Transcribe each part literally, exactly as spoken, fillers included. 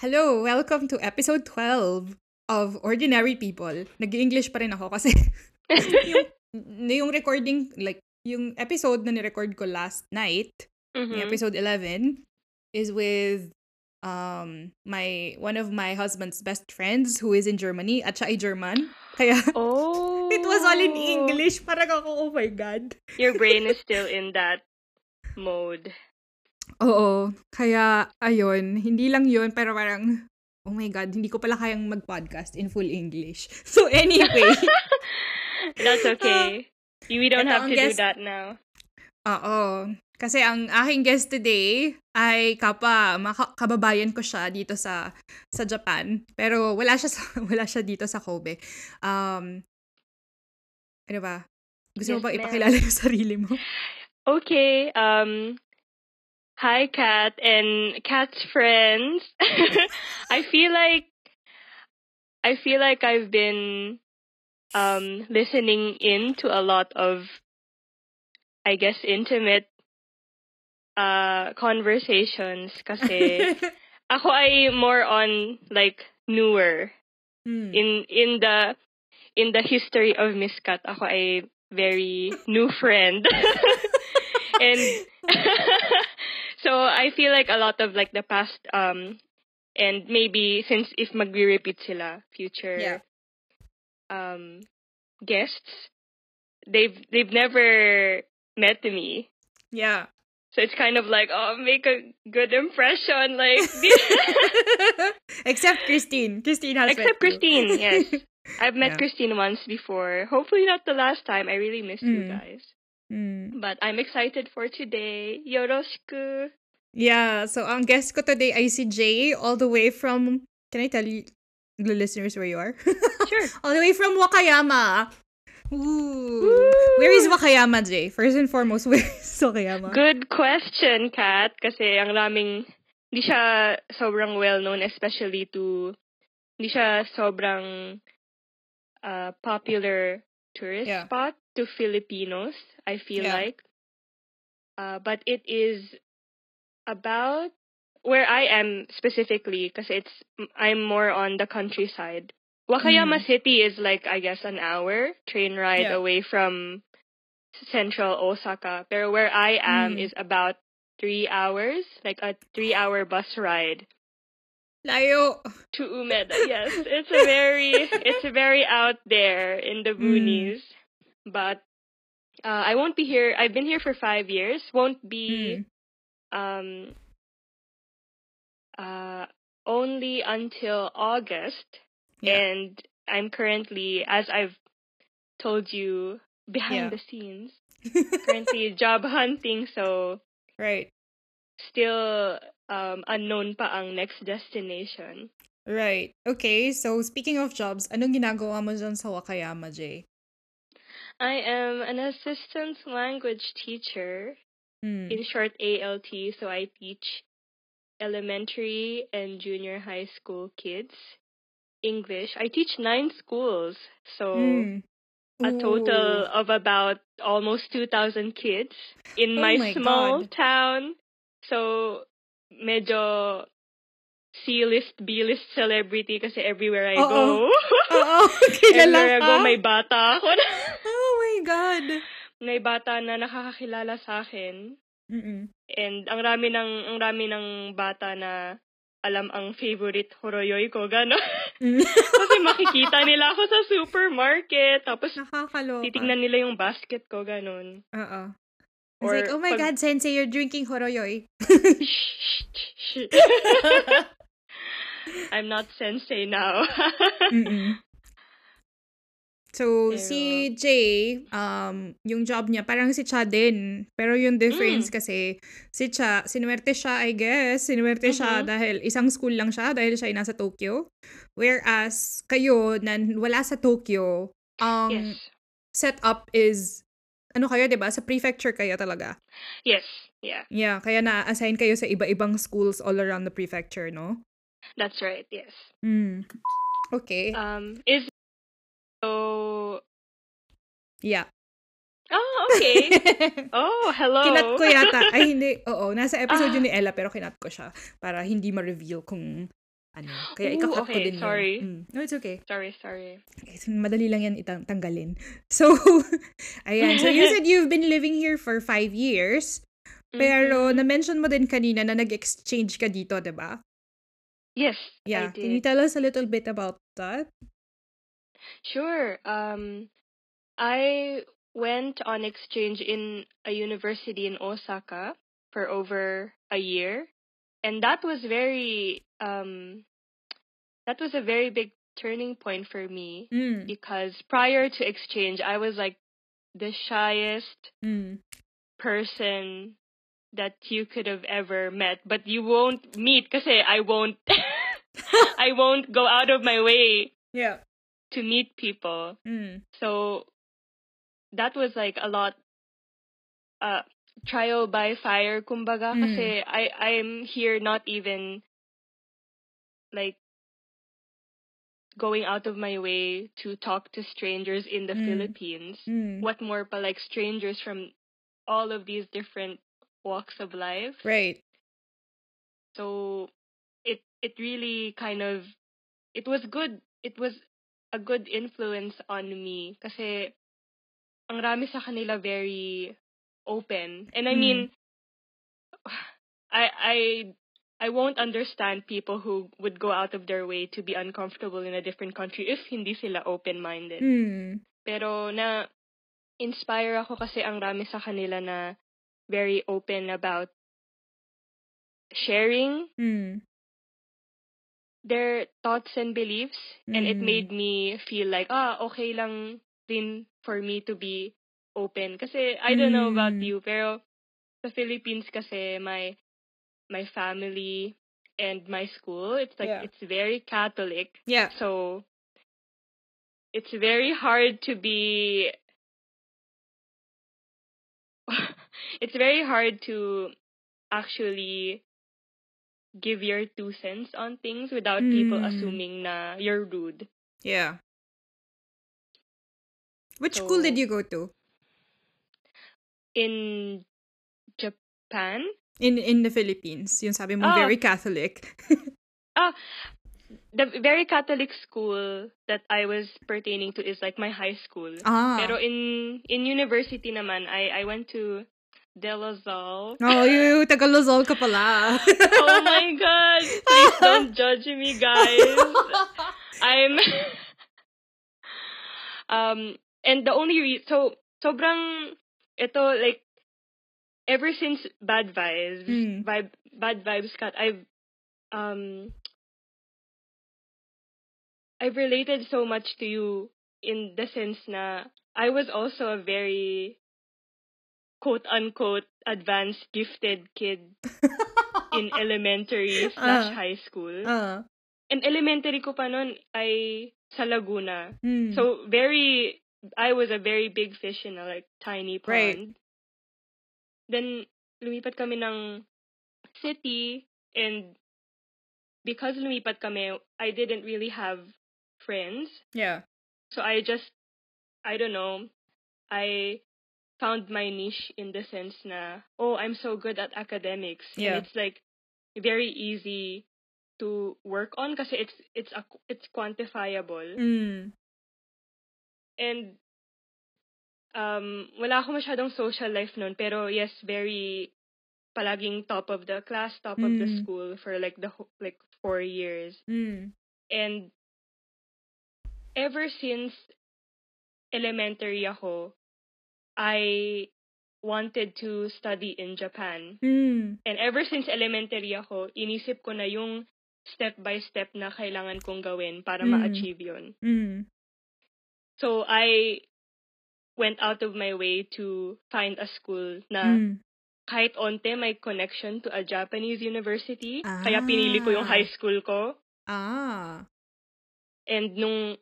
Hello! Welcome to episode twelve of Ordinary People. Nag-English pa rin ako kasi yung, yung recording, like, yung episode na ni-record ko last night, mm-hmm. episode eleven, is with um my one of my husband's best friends who is in Germany at siya ay German. Kaya oh. It was all in English. Parang ako, oh my God. Your brain is still in that mode. Oo. Kaya, ayun. Hindi lang yun, pero parang, oh my God, hindi ko pala kayang mag-podcast in full English. So, anyway. That's okay. Uh, We don't have to guest... do that now. Oo. Kasi ang aking guest today ay kapa, maka- kababayan ko siya dito sa sa Japan. Pero wala siya sa, wala siya dito sa Kobe. Um, ano ba? Gusto yes, mo ba ipakilala yung sarili mo? Okay. Um... Hi, Kat and Kat's friends. I feel like I feel like I've been um, listening in to a lot of, I guess, intimate uh, conversations. Kasi ako ay more on like newer mm. in in the in the history of Miss Kat. Ako ay very new friend and. So I feel like a lot of like the past um and maybe since if magre-repeat sila future yeah. um guests they've they've never met me. Yeah. So it's kind of like oh make a good impression like except Christine. Christine has Except met Christine, you. Yes. I've met yeah. Christine once before. Hopefully not the last time. I really miss mm. you guys. Mm. But I'm excited for today. Yoroshiku. Yeah, so ang guest ko today ay si Jay, all the way from, can I tell you, the listeners where you are? Sure. All the way from Wakayama. Ooh. Woo. Where is Wakayama, Jay? First and foremost, where is Wakayama? Good question, Kat. Kasi ang raming, hindi siya sobrang well-known, especially to, hindi siya sobrang uh, popular tourist yeah. spot to Filipinos, I feel yeah. like. Uh, but it is about where I am specifically because it's I'm more on the countryside. Wakayama mm. City is like, I guess, an hour train ride yeah. away from central Osaka. Pero where I am mm. is about three hours, like a three-hour bus ride. Layo. To Umeda, yes. It's a very, it's a very out there in the boonies. Mm. But uh, I won't be here. I've been here for five years. Won't be mm. um, uh, only until August. Yeah. And I'm currently, as I've told you, behind yeah. the scenes. Currently job hunting. So right. Still um, unknown pa ang next destination. Right. Okay. So speaking of jobs, anong ginagawa mo dyan sa Wakayama, Jay? I am an assistant language teacher, mm. in short A L T, so I teach elementary and junior high school kids English. I teach nine schools, so mm. a total of about almost two thousand kids in oh my, my small God. town. So, medyo C-list, B-list celebrity kasi everywhere I Uh-oh. go. Oo, everywhere I go, may bata ako na. God. May bata na nakakakilala sa akin. Mm-mm. And ang rami ng ang rami ng bata na alam ang favorite horoyoy ko gano'n. Mm. Kasi makikita nila ako sa supermarket tapos nakakaloka. Titignan nila yung basket ko gano'n. Oo. Or like, oh my pag... God, Sensei, you're drinking horoyoy. Shh, shh, shh. I'm not Sensei now. Mm-mm. So, pero, si Jay, um, yung job niya, parang si Cha din. Pero yung difference mm. kasi, si Cha, sinuwerte siya, I guess. Sinuwerte uh-huh. siya dahil isang school lang siya, dahil siya ay nasa Tokyo. Whereas, kayo, na wala sa Tokyo, ang um, yes. setup is, ano kayo, diba? Sa prefecture kayo talaga. Yes, yeah. Yeah, kaya na-assign kayo sa iba-ibang schools all around the prefecture, no? That's right, yes. Mm. Okay. Um, is So, yeah. Oh, okay. Oh, hello. Kinat ko yata. Ay, hindi. Oo, nasa episode ah. yun ni Ella pero kinat ko siya para hindi ma-reveal kung ano. Kaya ikakat okay, ko din sorry. Yun. Mm. No, it's okay. Sorry, sorry. Madali lang yan itanggalin. So, ayan. So, you said you've been living here for five years. Pero, mm-hmm. na-mention mo din kanina na nag-exchange ka dito, diba? Yes, yeah. I did. Can you tell us a little bit about that? Sure. Um, I went on exchange in a university in Osaka for over a year. And that was very, um, that was a very big turning point for me mm. because prior to exchange, I was like the shyest mm. person that you could have ever met. But you won't meet kasi I won't, I won't go out of my way yeah. to meet people. Mm. So that was like a lot, uh, trial by fire, kumbaga, mm. kasi I, I'm here not even, like, going out of my way to talk to strangers in the mm. Philippines. Mm. What more pa, like, strangers from all of these different walks of life. Right. So, it it really kind of, it was good, it was a good influence on me, kasi ang rami sa kanila very open. And I mean, mm. I I I won't understand people who would go out of their way to be uncomfortable in a different country if hindi sila open-minded. Mm. Pero na inspire ako kasi ang rami sa kanila na very open about sharing mm. their thoughts and beliefs mm. and it made me feel like ah okay lang din for me to be open. Kasi, I don't know about you, pero sa Philippines kasi, my my family and my school, it's like, yeah. it's very Catholic. Yeah. So, it's very hard to be, it's very hard to actually give your two cents on things without mm. people assuming na you're rude. Yeah. Which so, school did you go to? In Japan? In in the Philippines. Yung sabi mo, oh. very Catholic. Ah, oh, the very Catholic school that I was pertaining to is like my high school. Ah. Pero in in university naman, I, I went to De Lozal. Oh, you taga Lozal ka pala. Oh my God! Please don't judge me, guys. I'm... um And the only reason... So, sobrang... Ito, like, ever since Bad Vibes, mm. vibe, Bad Vibes Cut, I've, um, I've related so much to you in the sense na I was also a very, quote-unquote, advanced, gifted kid in elementary slash high school. Uh. And elementary ko pa nun ay sa Laguna. Mm. So, very... I was a very big fish in a like tiny pond. Right. Then lumipat kami ng city and because lumipat kami, I didn't really have friends. Yeah. So I just I don't know. I found my niche in the sense na oh, I'm so good at academics. Yeah. And it's like very easy to work on kasi it's it's a, it's quantifiable. Mm. And um, wala ako masyadong social life nun, pero yes, very palaging top of the class, top mm. of the school for like the like four years. Mm. And ever since elementary ako, I wanted to study in Japan. Mm. And ever since elementary ako, inisip ko na yung step-by-step na kailangan kong gawin para mm. ma-achieve yun. Mm. So, I went out of my way to find a school na mm. kahit onte may connection to a Japanese university. Ah. Kaya pinili ko yung high school ko. Ah. And nung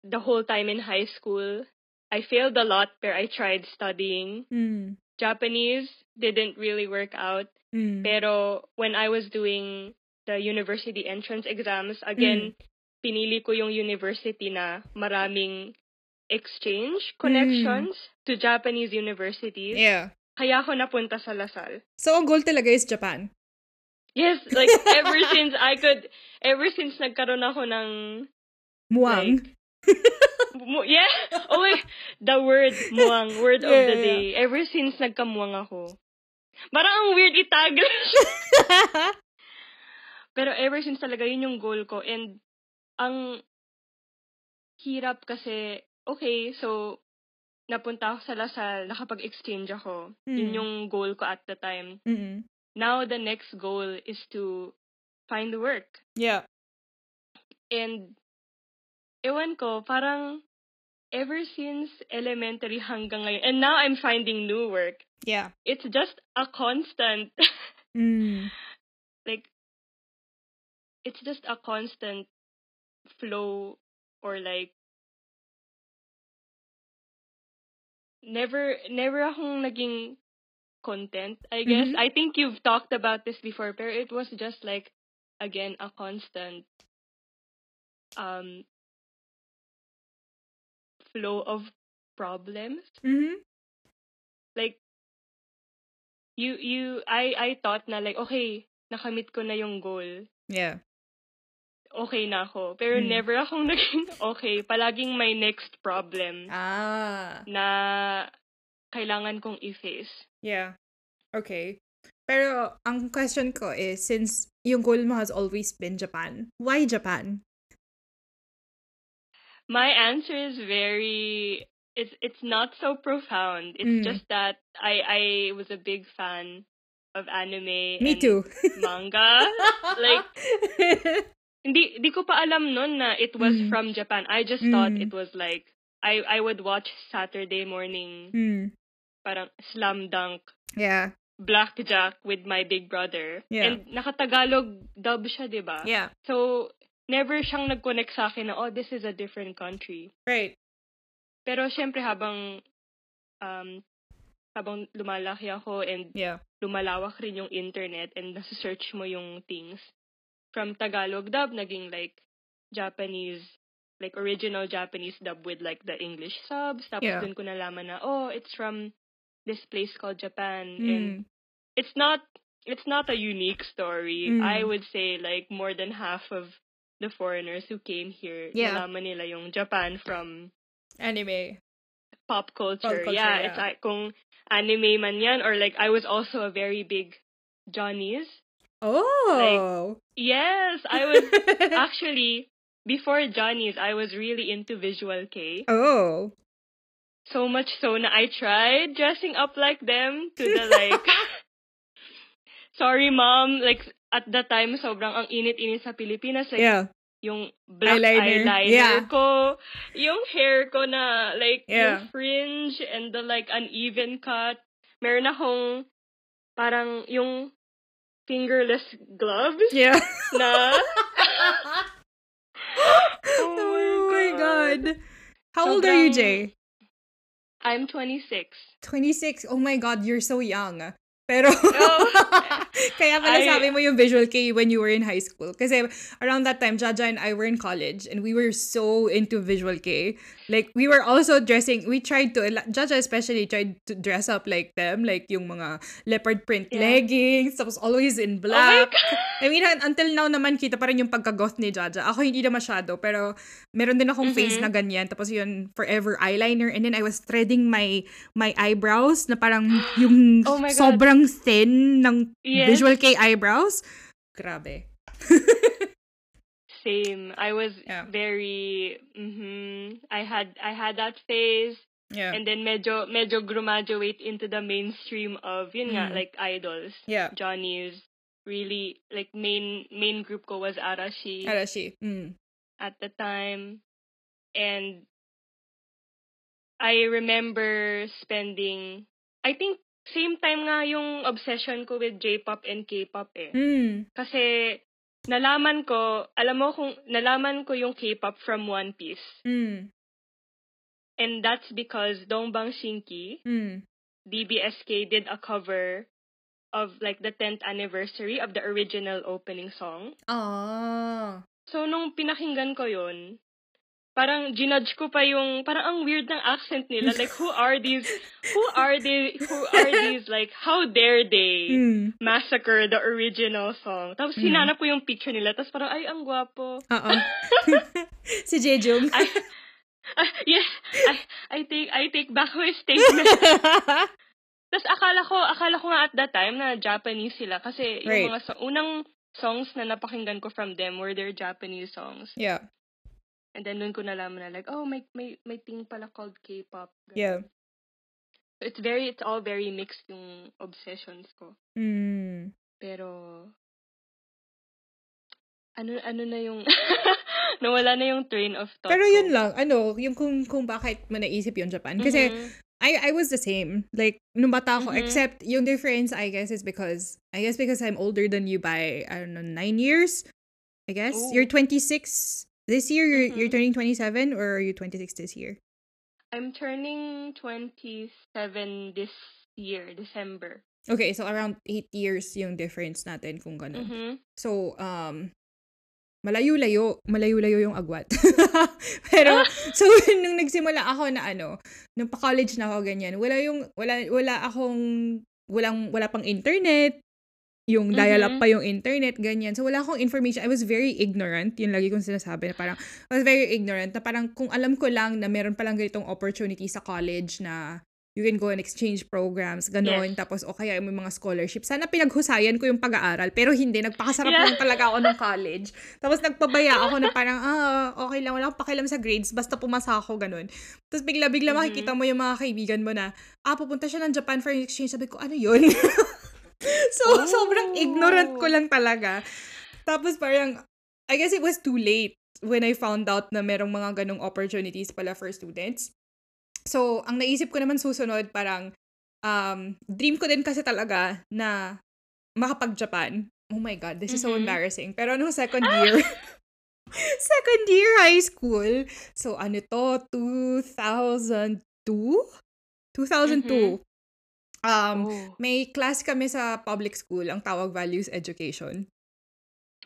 the whole time in high school, I failed a lot pero I tried studying. Mm. Japanese didn't really work out. Mm. Pero when I was doing the university entrance exams, again, mm. pinili ko yung university na maraming exchange connections mm. to Japanese universities. Yeah. Kaya ako napunta sa La Salle. So, ang goal talaga is Japan? Yes, like, ever since I could, ever since nagkaroon ako ng... Muang. Like, yeah? Oh, wait. The word, muang. Word yeah, of the day. Yeah. Ever since nagkamuang ako. Parang ang weird itag. Pero ever since talaga, yun yung goal ko. And, ang hirap kasi, okay, so... napunta ako sa La Salle, nakapag-exchange ako. Mm. Yun yung goal ko at the time. Mm-mm. Now, the next goal is to find work. Yeah. And, ewan ko, parang, ever since elementary hanggang ngayon, and now I'm finding new work. Yeah. It's just a constant. mm. Like, it's just a constant flow or like, Never, never akong naging content, I guess. Mm-hmm. I think you've talked about this before, pero it was just like, again, a constant um, flow of problems. Mm-hmm. Like, you, you, I, I thought na like, okay, nakamit ko na yung goal. Yeah. Okay na ako. Pero mm. never akong naging okay. Palaging may next problem ah. na kailangan kong i-face. Yeah. Okay. Pero ang question ko is, since yung goal mo has always been Japan, why Japan? My answer is very, it's it's not so profound. It's mm. just that I I was a big fan of anime Me and too. manga. Like, Hindi, di ko pa alam nun na it was mm. from Japan. I just mm. thought it was like, I, I would watch Saturday morning, mm. parang Slam Dunk, yeah. Blackjack with my big brother. Yeah. And nakatagalog dub siya, diba? Yeah. So, never siyang nag-connect sa akin na, oh, this is a different country. Right. Pero syempre habang, um, habang lumalaki ako and yeah. lumalawak rin yung internet and nasa-search mo yung things. From Tagalog dub, naging like Japanese, like original Japanese dub with like the English subs. Tapos yeah. dun ko nalaman na, oh, it's from this place called Japan. Mm. And it's not, it's not a unique story. Mm. I would say like more than half of the foreigners who came here, yeah. nalaman nila yung Japan from anime. Pop culture. Pop culture yeah, yeah, it's like, kung anime man yan, or like I was also a very big Johnny's. Oh. Like, yes, I was actually before Johnny's, I was really into Visual Kei. Oh. So much so na I tried dressing up like them to the like Sorry mom, like at the time sobrang ang init-init sa Pilipinas like yeah. yung black eyeliner, eyeliner yeah. ko, yung hair ko na like yeah. yung fringe and the like uneven cut. Meron akong parang yung fingerless gloves. Yeah. Na. oh, my, oh my god. god. How so old are you, Jay? I'm twenty-six. twenty-six? Oh my god, you're so young. Pero, oh, kaya pala I, sabi mo yung Visual Kei when you were in high school. Kasi around that time, Jaja and I were in college and we were so into Visual Kei. Like, we were also dressing, we tried to, Jaja especially tried to dress up like them. Like, yung mga leopard print yeah. leggings, tapos always in black. Oh I mean, until now naman, kita pa rin yung pagka-goth ni Jaja. Ako hindi na masyado, pero meron din akong mm-hmm. face na ganyan. Tapos yun, forever eyeliner. And then I was threading my my eyebrows na parang yung oh sobrang thin ng yes. Visual Kei eyebrows. Grabe. Same. I was yeah. very mm-hmm, I had I had that phase yeah. and then medyo medyo graduate into the mainstream of yun nga mm. like idols. Yeah. Johnny's really like main main group ko was Arashi. Arashi. Mm. At the time and I remember spending I think same time nga yung obsession ko with J-pop and K-pop eh. Mm. Kasi nalaman ko, alam mo kung nalaman ko yung K-pop from One Piece. Mm. And that's because Dong Bang Shinki, mm. D B S K did a cover of like the tenth anniversary of the original opening song. Ah. So nung pinakinggan ko yun, parang ginudge ko pa yung, parang ang weird ng accent nila. Like, who are these, who are they, who are these, like, how dare they mm. massacre the original song? Tapos, mm. hinanap ko yung picture nila. Tapos, parang, ay, ang gwapo. Oo. Si Jejong. I, uh, yes, I, I take, I take back my statement. Tapos, akala ko, akala ko nga at that time na Japanese sila. Kasi, right. yung mga, so- unang songs na napakinggan ko from them were their Japanese songs. Yeah. And then, doon ko nalaman na, like, oh, may, may, may thing pala called K-pop. Ganun. Yeah. So, it's very, it's all very mixed yung obsessions ko. Mm. Pero, ano, ano na yung, nawala na yung train of thought. Pero yun ko. lang, ano, yung kung, kung bakit mo naisip yung Japan. Kasi, mm-hmm. I I was the same. Like, nung bata ako, mm-hmm. except yung difference, I guess, is because, I guess because I'm older than you by, I don't know, nine years, I guess. Ooh. You're twenty-six. This year, you're, mm-hmm. you're turning twenty-seven, or are you twenty-six this year? I'm turning twenty-seven this year, December. Okay, so around eight years yung difference natin kung ganun. Mm-hmm. So, um, malayo-layo, malayo-layo yung agwat. Pero, so, nung nagsimula ako na ano, nung pa-college na ako ganyan, wala yung, wala, wala akong, walang, wala pang internet, yung dial-up pa yung internet, ganyan. So, wala akong information. I was very ignorant. Yun lagi kong sinasabi na parang, I was very ignorant na parang kung alam ko lang na meron palang ganitong opportunity sa college na you can go on exchange programs, gano'n. Yes. Tapos, o kaya may mga scholarships. Sana pinaghusayan ko yung pag-aaral. Pero hindi. Nagpakasarap yeah. lang talaga ako ng college. Tapos, nagpabaya ako na parang, ah, okay lang. Wala akong pakialam sa grades. Basta pumasa ako, gano'n. Tapos, bigla-bigla mm-hmm. makikita mo yung mga kaibigan mo na, ah, pupunta siya ng Japan for exchange. Sabi ko, ano yun? So, oh. sobrang ignorant ko lang talaga. Tapos parang, I guess it was too late when I found out na merong mga ganong opportunities pala for students. So, ang naisip ko naman susunod, parang, um, dream ko din kasi talaga na makapag-Japan. Oh my God, this is mm-hmm. so embarrassing. Pero ano, second year, second year high school. So, ano to, two thousand two? two thousand two. Mm-hmm. Um, oh. May class kami sa public school, ang tawag Values Education.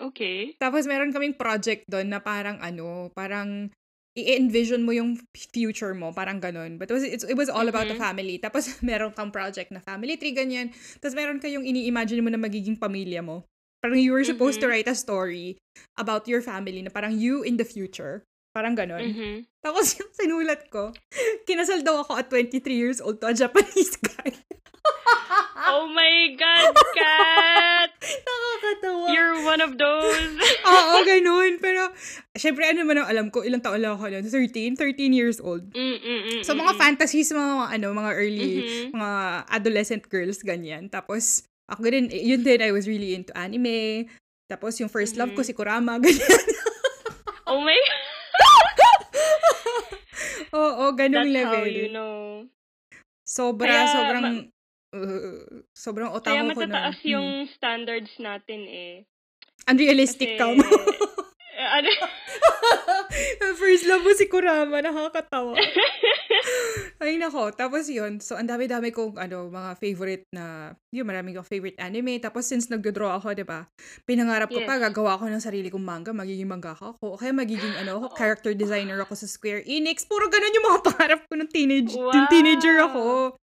Okay. Tapos meron kaming project doon na parang ano, parang i-envision mo yung future mo, parang ganun. But it was, it was all about mm-hmm. the family. Tapos meron kang project na family tree, ganyan. Tapos meron kayong ini-imagine mo na magiging pamilya mo. Parang you were supposed mm-hmm. to write a story about your family na parang you in the future. Parang ganon. Mm-hmm. Tapos yung sinulat ko, kinasal daw ako at twenty-three years old to a Japanese guy. Oh my God, Kat! Nakakatawa. You're one of those. Oo, ganon. Pero, syempre, ano man ang alam ko, ilang taon lang ako nun? thirteen years old. Mm-mm-mm-mm. So, mga fantasies, mga, ano, mga early, mm-hmm. mga adolescent girls, ganyan. Tapos, ako din, yun din, I was really into anime. Tapos, yung first love mm-hmm. ko, si Kurama, ganyan. Oh my God. Oo, oh, ganung level. That's how you know. Sobra, kaya, sobrang, ma- uh, sobrang otaku ko na. Kaya matataas na yung hmm. standards natin eh. Unrealistic ka mo. Ano? First love mo si Kurama, nakakatawa. Ay nako, tapos yun. So, ang dami-dami kong ano, mga favorite na, yun, maraming kong favorite anime. Tapos, since nagdodraw ako, diba, pinangarap ko yes. pa, gagawa ako ng sarili kong manga, magiging mangaka ako. O kaya magiging, ano, ako, character designer ako sa Square Enix. Puro ganun yung mga pangarap ko nung teenage, wow. teenager ako.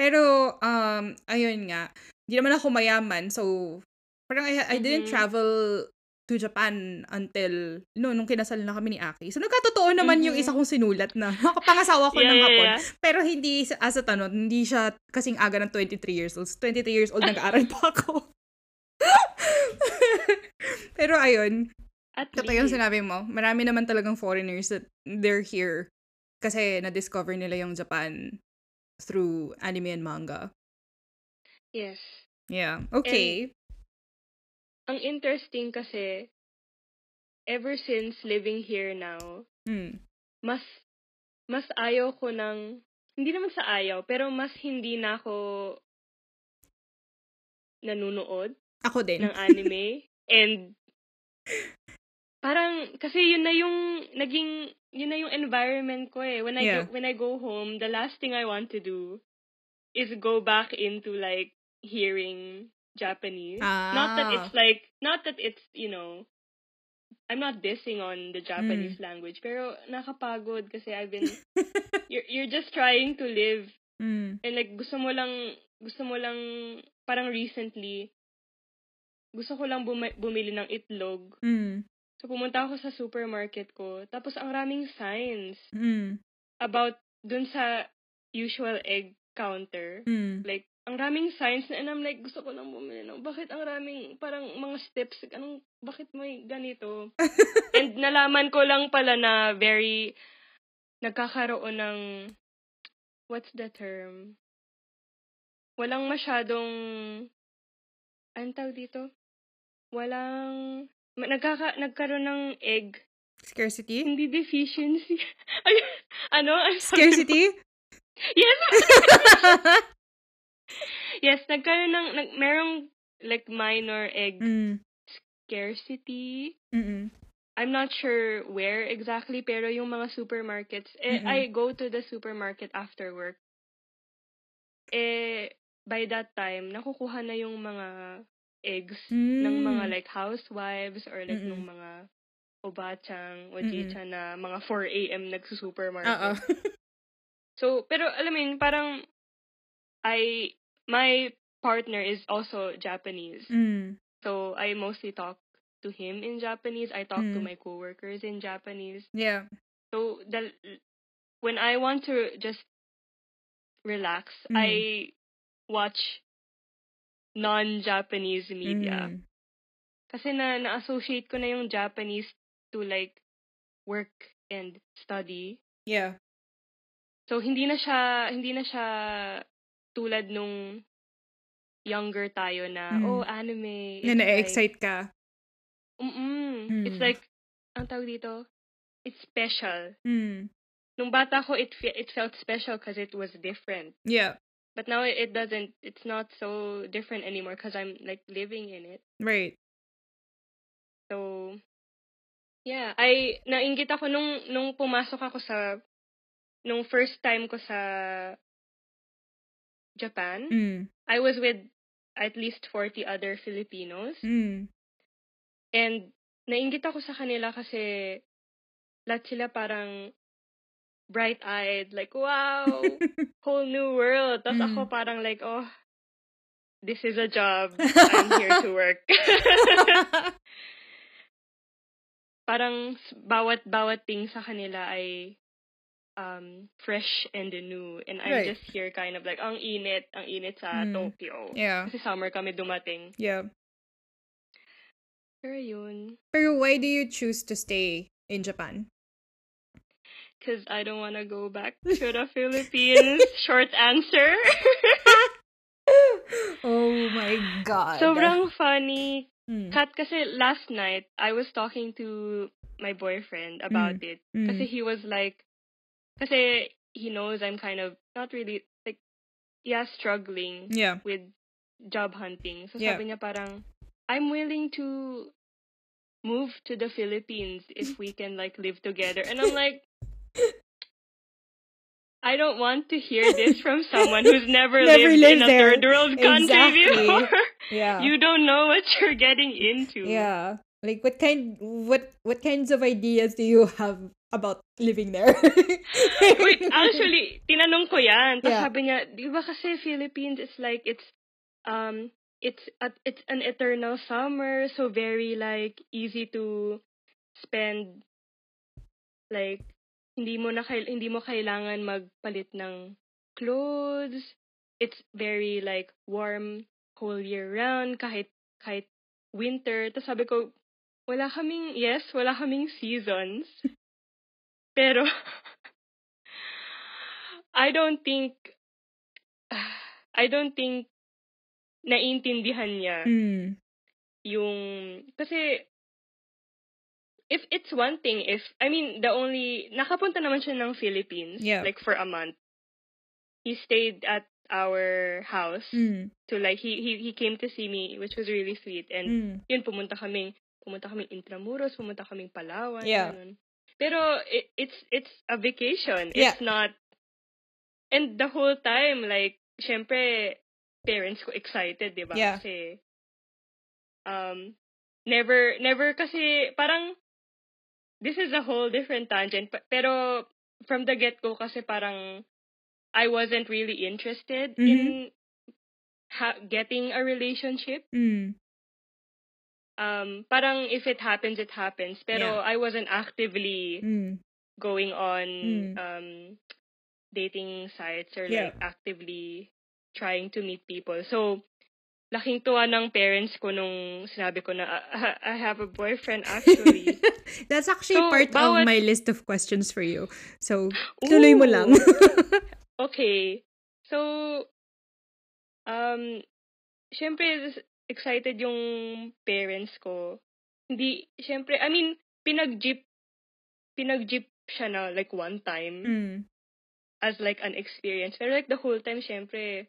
Pero, um, ayun nga, hindi naman ako mayaman. So, parang I, I didn't mm-hmm. travel to Japan until no, nung kinasal na kami ni Aki. So, nagkatotoo naman mm-hmm. yung isa kong sinulat na nakapangasawa ko yeah, ng Hapon. Yeah, yeah. Pero hindi, as a tanong, hindi siya kasing aga ng twenty-three years old. twenty-three years old, nag-aaral pa ako. Pero ayun, totoo yung sinabi mo, marami naman talagang foreigners that they're here kasi na-discover nila yung Japan through anime and manga. Yes. Yeah. Okay. And ang interesting kasi, ever since living here now, mm. mas mas ayaw ko ng, hindi naman sa ayaw, pero mas hindi na ako nanunood ako din ng anime. And parang, kasi yun na yung naging, yun na yung environment ko eh. When I, yeah. go, when I go home, the last thing I want to do is go back into like hearing Japanese. Ah. Not that it's like, not that it's, you know, I'm not dissing on the Japanese mm. language, pero nakapagod kasi I've been, you're, you're just trying to live. Mm. And like, gusto mo lang, gusto mo lang, parang recently, gusto ko lang bum- bumili ng itlog. Mm. So, pumunta ako sa supermarket ko, tapos ang raming signs mm. about dun sa usual egg counter. Mm. Like, ang raming signs na, and I'm like, gusto ko lang bumili. No? Bakit ang raming, parang mga steps, anong, bakit may ganito? And nalaman ko lang pala na very, nagkakaroon ng, what's the term? Walang masyadong, anong tawag dito? Walang, nagkaka, nagkaroon ng egg. Scarcity? Hindi deficiency. Ay, ano? Scarcity? Yes! Yes, nagkaroon ng, nag, merong, like, minor egg mm. scarcity. Mm-mm. I'm not sure where exactly, pero yung mga supermarkets, eh, I go to the supermarket after work. Eh, by that time, nakukuha na yung mga eggs mm. ng mga, like, housewives or, like, Mm-mm. ng mga obachang o jicha na mga four a.m. nagsusupermarket. So, pero, alam mo yun, parang, I... my partner is also Japanese. Mm. So, I mostly talk to him in Japanese. I talk mm. to my coworkers in Japanese. Yeah. So, the, when I want to just relax, mm. I watch non-Japanese media. Mm. Kasi na, na-associate ko na yung Japanese to like work and study. Yeah. So, hindi na siya, hindi na siya tulad nung younger tayo na, mm. oh, anime. Na na-excite like, ka. Mm-mm. Mm. It's like, ang tawag dito, it's special. Mm. Nung bata ko, it it felt special because it was different. Yeah. But now it doesn't, it's not so different anymore because I'm like living in it. Right. So, yeah. I, nainggit ako nung, nung pumasok ako sa, nung first time ko sa Japan. Mm. I was with at least forty other Filipinos. Mm. And nainggit ako sa kanila kasi lahat sila parang bright-eyed, like, wow, whole new world. Tapos mm. ako parang like, oh, this is a job. I'm here to work. Parang bawat-bawat thing sa kanila ay Um, fresh and new. And I'm right. just here kind of like, ang init, ang init sa mm. Tokyo. Yeah. Kasi summer kami dumating. Yeah. Pero yun. Pero why do you choose to stay in Japan? Because I don't want to go back to the Philippines. Short answer. Oh my God. Sobrang funny. Mm. Kat, kasi last night, I was talking to my boyfriend about mm. it. Mm. Kasi he was like, kasi he knows I'm kind of not really, like, yeah, struggling yeah. with job hunting. So yeah. sabi niya parang, I'm willing to move to the Philippines if we can, like, live together. And I'm like, I don't want to hear this from someone who's never, never lived, lived in a there. third world country exactly. before. Yeah. You don't know what you're getting into. Yeah. Like, what kind, what, what kinds of ideas do you have about living there? Wait, actually, tinanong ko yan. Tapos yeah. sabi niya, di ba kasi Philippines, it's like, it's, um, it's, a, it's an eternal summer, so very, like, easy to spend, like, hindi mo na, hindi mo kailangan magpalit ng clothes. It's very, like, warm whole year round, kahit, kahit winter. Tapos sabi ko, wala kaming, yes, wala kaming seasons. Pero, I don't think, I don't think naiintindihan niya mm. yung, kasi, if it's one thing, if, I mean, the only, nakapunta naman siya ng Philippines, yeah. like for a month. He stayed at our house mm. to like, he, he, he came to see me, which was really sweet. And mm. yun, pumunta kaming, Pumunta kaming Intramuros, pumunta kaming Palawan. Yeah. Ganun. Pero it, it's it's a vacation. Yeah. It's not... And the whole time, like, syempre, parents ko excited, diba? Yeah. Kasi, um, never, never kasi, parang, this is a whole different tangent, pero from the get-go kasi parang I wasn't really interested mm-hmm. in ha- getting a relationship. Mm. Um, parang if it happens, it happens. Pero yeah. I wasn't actively mm. going on mm. um, dating sites or yeah. like actively trying to meet people. So, laking tuwa ng parents ko nung sinabi ko na uh, I have a boyfriend actually. That's actually so, part bawat... of my list of questions for you. So, tuloy mo lang. Okay. So, um, syempre, excited yung parents ko. Hindi, syempre, I mean, pinag-jeep, pinag-jeep siya na like one time mm. as like an experience. Pero like the whole time, syempre,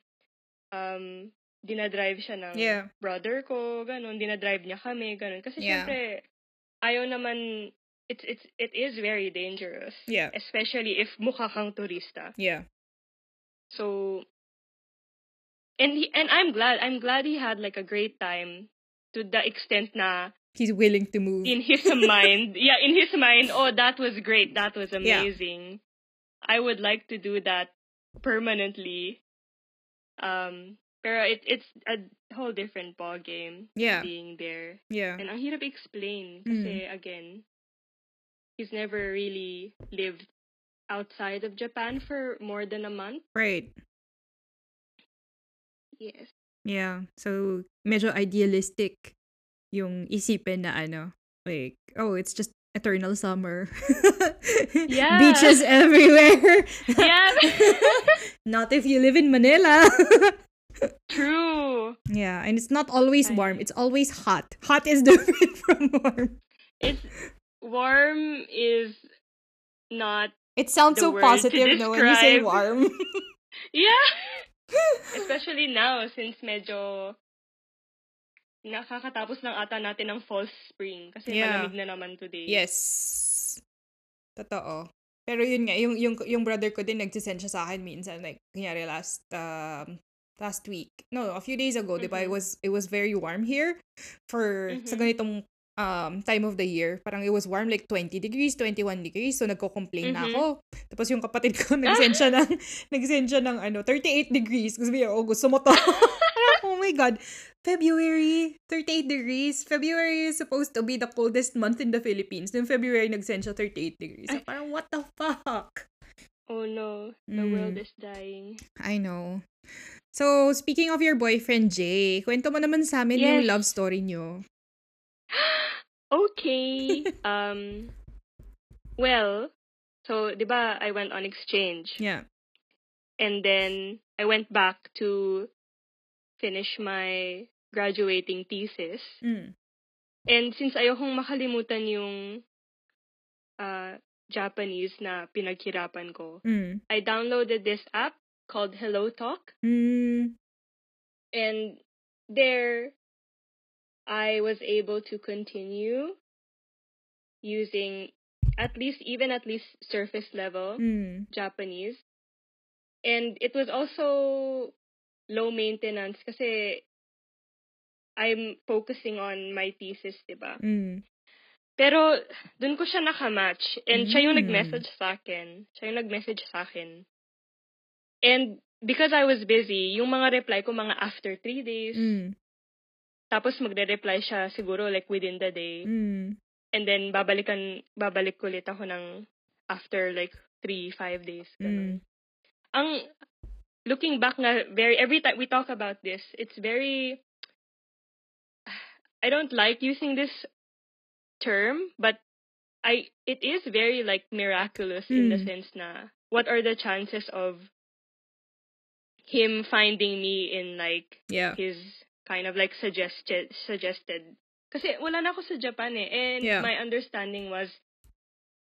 um, dinadrive siya ng yeah. brother ko, ganun, dinadrive niya kami, ganun. Kasi yeah. syempre, ayaw naman, it's, it's, it is very dangerous. Yeah. Especially if mukha kang turista. Yeah. So, and he, and I'm glad, I'm glad he had like a great time to the extent na he's willing to move. In his mind, yeah, in his mind, oh, that was great, that was amazing. Yeah. I would like to do that permanently. Um, Pero it it's a whole different ball game yeah. being there. Yeah. And ang hirap explain kasi mm. again, he's never really lived outside of Japan for more than a month. Right. Yes. Yeah. So medyo idealistic yung isipin na ano, like oh, it's just eternal summer. Yeah. Beaches everywhere. Yeah. Not if you live in Manila. True. Yeah, and it's not always warm. It's always hot. Hot is different from warm. It's warm is not. It sounds so positive no, when you say warm. Yeah. Especially now since medyo nakakatapos ng ata natin ng false spring kasi yeah. malamig na naman today. Yes. Totoo. Pero yun nga, yung yung yung brother ko din nagsisend siya sa akin minsan like kunyari last um last week. No, a few days ago, mm-hmm. diba? It was it was very warm here for mm-hmm. sa ganitong um time of the year. Parang it was warm like twenty degrees, twenty-one degrees. So nagko-complain mm-hmm. na ako. Tapos yung kapatid ko nagsend siya ng nagsend siya ng ano, thirty-eight degrees. Gusto niya, oh, gusto mo to. Oh my God. February, thirty-eight degrees. February is supposed to be the coldest month in the Philippines. Then February nagsend siya thirty-eight degrees. So, parang what the fuck? Oh no, the mm. world is dying. I know. So, speaking of your boyfriend, Jay, kwento mo naman sa amin yes. yung love story nyo. Okay. um, well, so, di ba, I went on exchange. Yeah. And then, I went back to finish my graduating thesis. Mm. And since ayokong makalimutan yung uh, Japanese na pinaghirapan ko, mm. I downloaded this app called HelloTalk. Mm. And there, I was able to continue using at least, even at least surface level mm. Japanese. And it was also low maintenance kasi I'm focusing on my thesis, diba? Mm. Pero dun ko siya nakamatch. And mm. siya yung nag-message sa akin. Siya yung nag-message sa akin. And because I was busy, yung mga reply ko mga after three days. Mm. Tapos magre-reply siya siguro like within the day. Mm. And then babalikan babalik ulit ako ng after like three, five days. Mm. Ang looking back na very every time we talk about this, it's very I don't like using this term, but I it is very like miraculous mm. in the sense na what are the chances of him finding me in like yeah. his kind of like suggested suggested kasi wala na ako sa Japan eh and yeah. my understanding was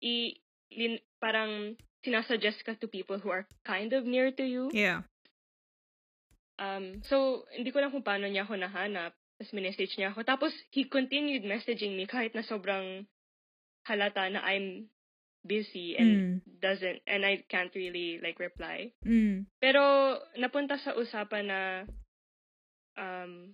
i lin, parang sinasuggest ka to people who are kind of near to you yeah um so hindi ko lang kung paano niya ako nahanap tapos minessage niya ako tapos he continued messaging me kahit na sobrang halata na I'm busy and mm. doesn't and I can't really like reply. Mm. Pero napunta sa usapan na um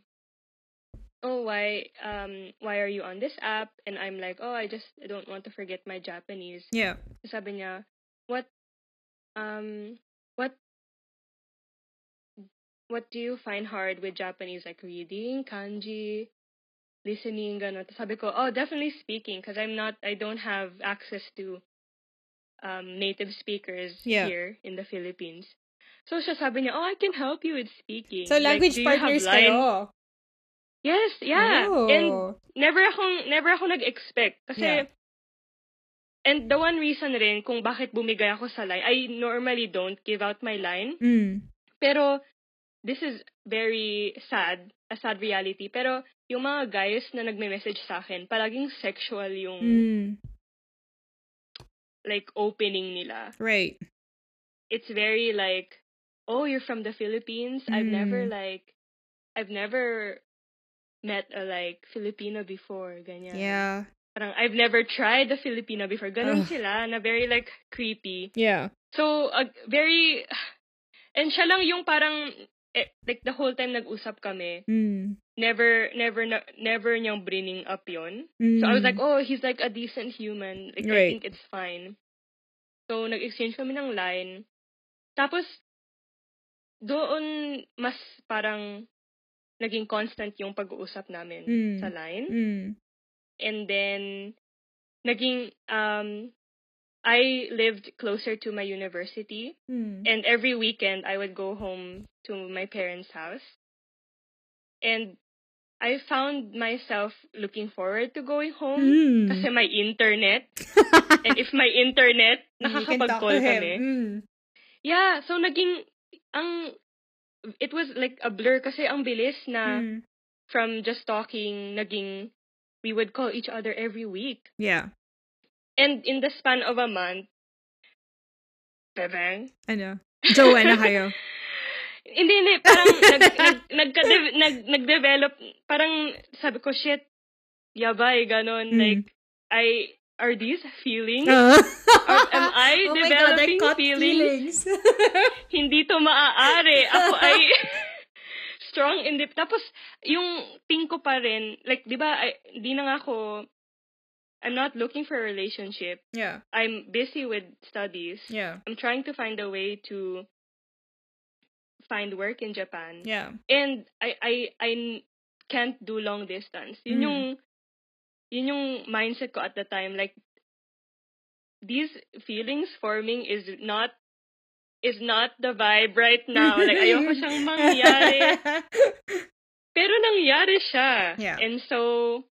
oh, why um why are you on this app? And I'm like, oh, I just don't want to forget my Japanese. Yeah. Sabi niya, what um what what do you find hard with Japanese? Like reading, kanji, listening, gano'n. Sabi ko, oh, definitely speaking, because I'm not, I don't have access to um native speakers yeah. here in the Philippines. So siya sabi niya, oh, I can help you with speaking. So language like, partners kayo. Yes, yeah. Oh. And never akong, never ako nag-expect. Kasi, yeah. and the one reason rin kung bakit bumigay ako sa line, I normally don't give out my line. Mm. Pero, this is very sad, a sad reality. Pero, yung mga guys na nagme-message sa akin, palaging sexual yung, mm. like, opening nila. Right. It's very like, oh, you're from the Philippines? Mm. I've never, like, I've never... met a, like, Filipino before, ganyan. Yeah. Parang, I've never tried a Filipino before. Ganun Ugh. Sila, na very, like, creepy. Yeah. So, uh, very, and siya lang yung parang, eh, like, the whole time nag-usap kami, mm. never, never, na, never niyang bringing up yun. Mm. So, I was like, oh, he's, like, a decent human. Like, right. I think it's fine. So, nag-exchange kami ng line. Tapos, doon, mas parang, naging constant yung pag-uusap namin mm. sa line. Mm. And then, naging, um, I lived closer to my university. Mm. And every weekend, I would go home to my parents' house. And I found myself looking forward to going home mm. kasi may internet. And if may internet, nakakapag-call kami. Mm. Yeah, so naging, ang, it was like a blur kasi ang bilis na mm. from just talking, naging, we would call each other every week. Yeah. And in the span of a month, bebang. I know. Joanna, hayo. Hindi, hindi. Parang nag, nag, nag, nag, nag-develop, parang sabi ko, shit, yabay, ganon. Mm. Like, I, are these feelings? Uh-huh. Or am I oh developing God, I feelings? feelings. Hindi to maaari. Ako ay strong in dip. Tapos, yung ting ko pa rin, like, di ba, di na nga ako, I'm not looking for a relationship. Yeah. I'm busy with studies. Yeah. I'm trying to find a way to find work in Japan. Yeah. And I, I, I can't do long distance. Yun mm. yung, yun yung mindset ko at the time, like, these feelings forming is not, is not the vibe right now. Like, ayoko siyang mangyari. Pero nangyari siya. Yeah. And so,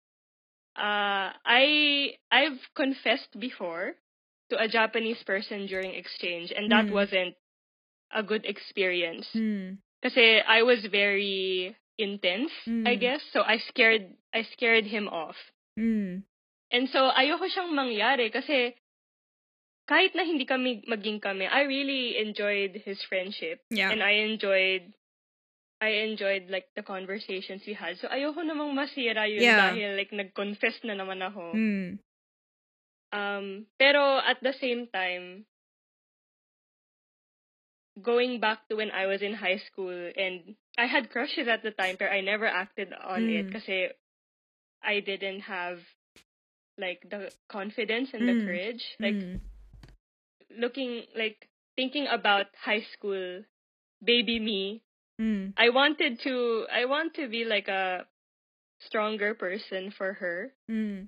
uh, I, I've confessed before to a Japanese person during exchange, and that mm. wasn't a good experience. Mm. Kasi I was very intense, mm. I guess. So, I scared, I scared him off. Mm. And so, ayoko siyang mangyari kasi kahit na hindi kami maging kami, I really enjoyed his friendship. Yeah. And I enjoyed, I enjoyed like the conversations we had. So, ayoko namang masira yun yeah. dahil like nag-confess na naman ako. Mm. Um, pero at the same time, going back to when I was in high school and I had crushes at the time pero I never acted on mm. it kasi I didn't have, like, the confidence and the mm. courage. Like, mm. looking, like, thinking about high school, baby me, mm. I wanted to, I want to be, like, a stronger person for her. Mm.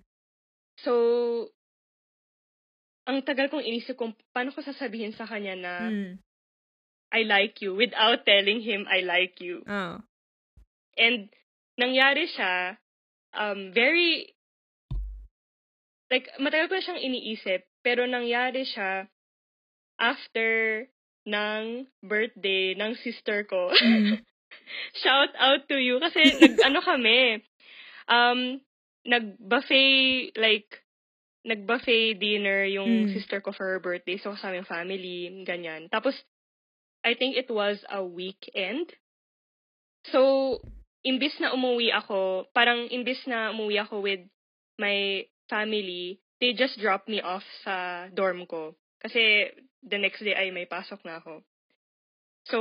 So, ang tagal kong inisip kung paano ko sasabihin sa kanya na, mm. I like you, without telling him I like you. Oh. And, nangyari siya, Um, very, like, matagal ko na siyang iniisip, pero nangyari siya after ng birthday ng sister ko. Mm. Shout out to you. Kasi, nag, ano kami, um, nag-buffet, like, nag-buffet dinner yung mm. sister ko for her birthday. So, kasama yung family, ganyan. Tapos, I think it was a weekend. So, imbis na umuwi ako, parang imbis na umuwi ako with my family, they just dropped me off sa dorm ko. Kasi the next day ay may pasok na ako. So,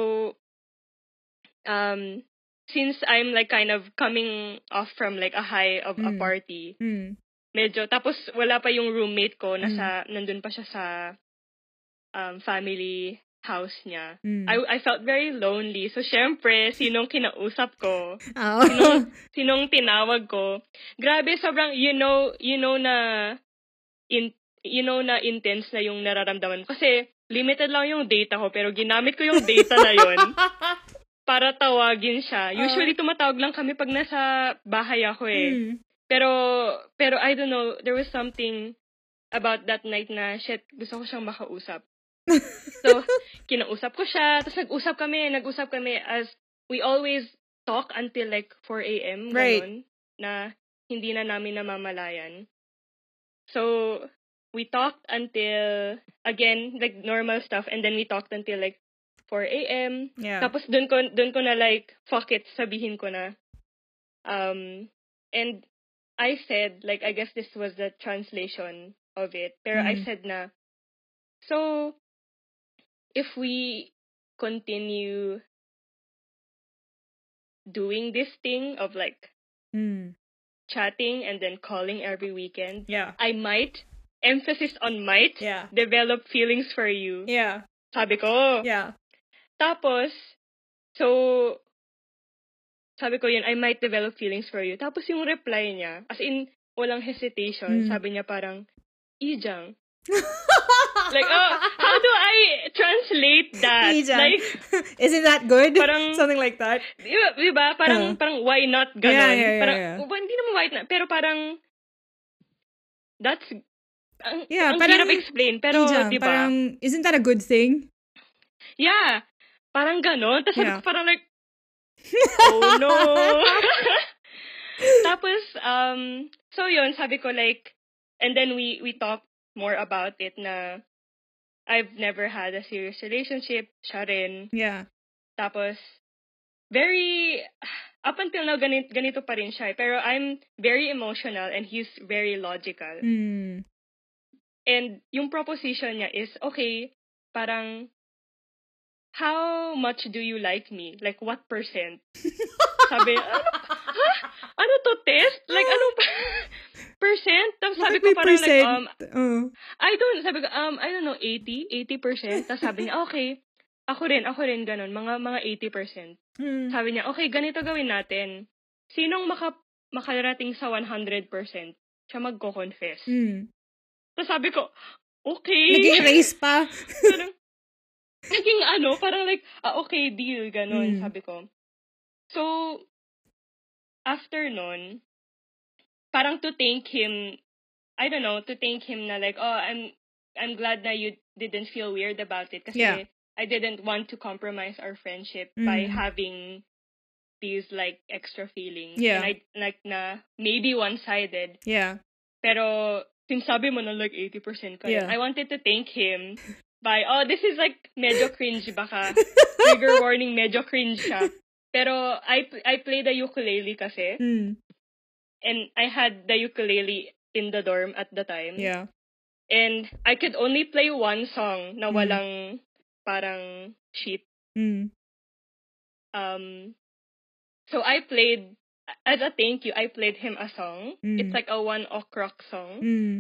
um, since I'm like kind of coming off from like a high of mm. a party, mm. medyo, tapos wala pa yung roommate ko, nasa, mm. nandun pa siya sa um, family house niya. Mm. I I felt very lonely. So, syempre, sinong kinausap ko? Oh. Sinong, sinong tinawag ko? Grabe, sobrang, you know, you know na, in, you know na intense na yung nararamdaman. Kasi, limited lang yung data ko, pero ginamit ko yung data na yun. Para tawagin siya. Usually, tumatawag lang kami pag nasa bahay ako eh. Mm. Pero, pero I don't know, there was something about that night na, shit, gusto ko siyang makausap. So, kinausap ko siya. Tapos, nag-usap kami. Nag-usap kami as, we always talk until like four a.m. Right. Ganun, na hindi na namin namamalayan. So, we talked until, again, like normal stuff. And then we talked until like four a.m. Yeah. Tapos dun ko, dun ko na like, fuck it, sabihin ko na. Um, and I said, like, I guess this was the translation of it. Pero mm. I said na, so, if we continue doing this thing of like, mm. chatting and then calling every weekend, yeah. I might, emphasis on might, yeah. develop feelings for you. Yeah. Sabi ko. Yeah. Tapos, so, sabi ko yun, I might develop feelings for you. Tapos yung reply niya, as in, walang hesitation, mm. sabi niya parang, Ijang. Like, oh, how do I translate that? Ijang. Like, isn't that good? Parang, something like that. Diba, diba parang, uh-huh. parang, why not? Ganon. Yeah, yeah, yeah, parang, yeah. Oh, hindi naman why not, pero parang, that's, ang, yeah, ang parang, hirap explain, pero, Ijang, diba? Parang, isn't that a good thing? Yeah. Parang gano'n. Tapos yeah. parang like, oh no. Tapos, um, so yun, sabi ko like, and then we, we talked more about it na, I've never had a serious relationship, siya rin. Yeah. Tapos, very, up until now, ganito, ganito pa rin siya. Pero I'm very emotional and he's very logical. Mm. And yung proposition niya is, okay, parang, how much do you like me? Like, what percent? Sabi, ano, ha? Ano to, test? Like, anong percent? Tapos sabi ko parang percent? Like, um, uh. I don't, sabi ko, um, I don't know, eighty percent? Tapos sabi niya, okay, ako rin, ako rin, ganun, mga mga eighty percent. Hmm. Sabi niya, okay, ganito gawin natin. Sinong maka, makarating sa one hundred percent? Siya magko-confess. Hmm. Tapos sabi ko, okay. Nag-erase pa. Parang, naging ano, parang like, ah, okay, deal, ganun, mm. sabi ko. So, after nun, parang to thank him, I don't know, to thank him na like, oh, I'm I'm glad na you didn't feel weird about it. Kasi yeah. I didn't want to compromise our friendship mm. by having these like extra feelings. Yeah. And I, like na, maybe one-sided. Yeah. Pero, sinabi mo na like eighty percent ka. Yeah. I wanted to thank him. By, oh, this is like, medyo cringe baka. Trigger warning, medyo cringe siya. Pero, I I played the ukulele kasi. Mm. And I had the ukulele in the dorm at the time. Yeah. And I could only play one song na walang mm. parang sheet. Mm. Um, so, I played, as a thank you, I played him a song. Mm. It's like a one o'clock song. Mm.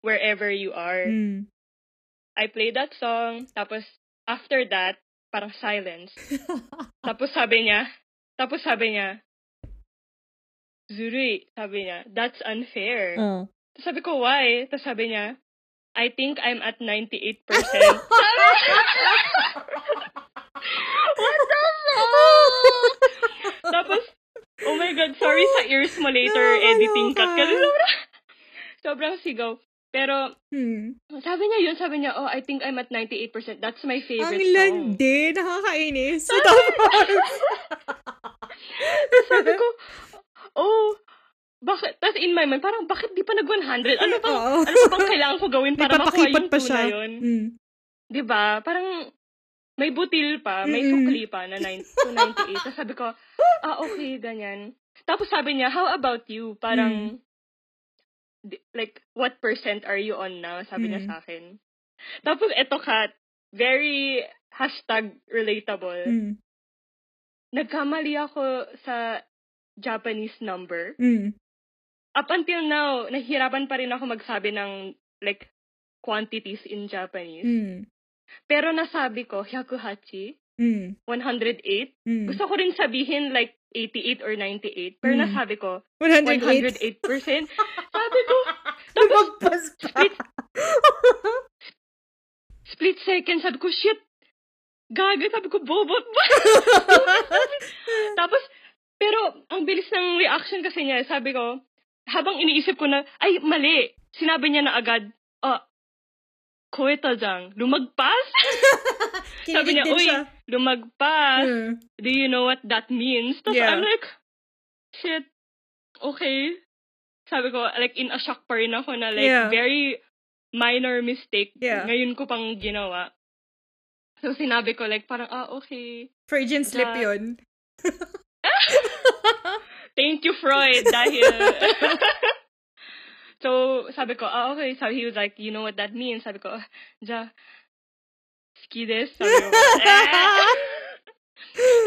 Wherever you are. Mm. I played that song, tapos after that, parang silence. Tapos sabi niya, tapos sabi niya, Zuri, sabi niya, that's unfair. Uh. Tapos sabi ko, why? Tapos sabi niya, I think I'm at ninety-eight percent. What the fuck? Tapos, oh my God, sorry sa ears mo later, no, editing no, cut ka. Sobrang sigaw. Pero, hmm. sabi niya yun, sabi niya, oh, I think I'm at ninety-eight percent. That's my favorite Ang landi, song. Ang landi, nakakainis. So, sabi ko, oh, bakit? Tapos in my mind, parang, bakit di pa nag-one hundred? Ano pa, ano pa bang kailangan ko gawin para makuha yung tuna yun? Mm. Diba? Parang, may butil pa, may mm. sukli pa na nine, two ninety-eight. Tapos sabi ko, ah, okay, ganyan. Tapos sabi niya, how about you? Parang, mm. like, what percent are you on now? Sabi mm. niya sa akin. Tapos, eto kat, very hashtag relatable. Mm. nagkamali ako sa Japanese number. Mm. Up until now, nahihirapan pa rin ako magsabi ng, like, quantities in Japanese. Mm. Pero nasabi ko, hyakuhachi, mm. one hundred eight. Mm. Gusto ko rin sabihin, like, eighty-eight or ninety-eight. Pero mm. nasabi ko, one hundred eight percent. Sabi ko, tapos, split, split second, sabi ko, shit, gaga, sabi ko, bobot ba? Tapos, pero, ang bilis ng reaction kasi niya, sabi ko, habang iniisip ko na, ay, mali, sinabi niya na agad, ah, koeta jang, lumagpas? Sabi niya, uy, lumagpas. Hmm. Do you know what that means? Tapos yeah. I'm like, shit, okay. Sabi ko, like, in a shock pa rin ako na, like, yeah. very minor mistake. Yeah. Ngayon ko pang ginawa. So, sinabi ko, like, parang, ah, okay. Freudian slip da- yun. Thank you, Freud, dahil... So, sabi ko, ah, okay. So, he was like, you know what that means? Sabi ko, ja, ski desu. Sabi ko, eh,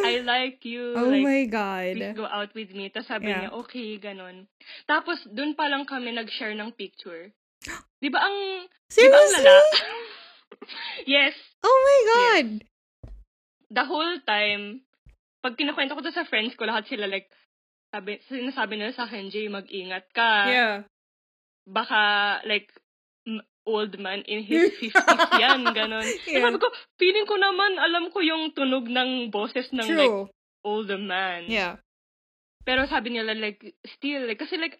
I like you. Oh, like, my God. Please go out with me. Tapos sabi yeah. niya, okay, ganon. Tapos, dun pa lang kami nag-share ng picture. Di ba ang... Seriously? Di ba ang lala? Yes. Oh, my God. Yes. The whole time, pag kinakwento ko to sa friends ko, lahat sila like, sabi, sinasabi nila sa akin, Jay, mag-ingat ka. Yeah. Baka, like, old man in his fifties yan, ganon. Yeah. Sabi ko, feeling ko naman, alam ko yung tunog ng boses ng, true. Like, older man. Yeah. Pero sabi nila, like, still, like, kasi, like,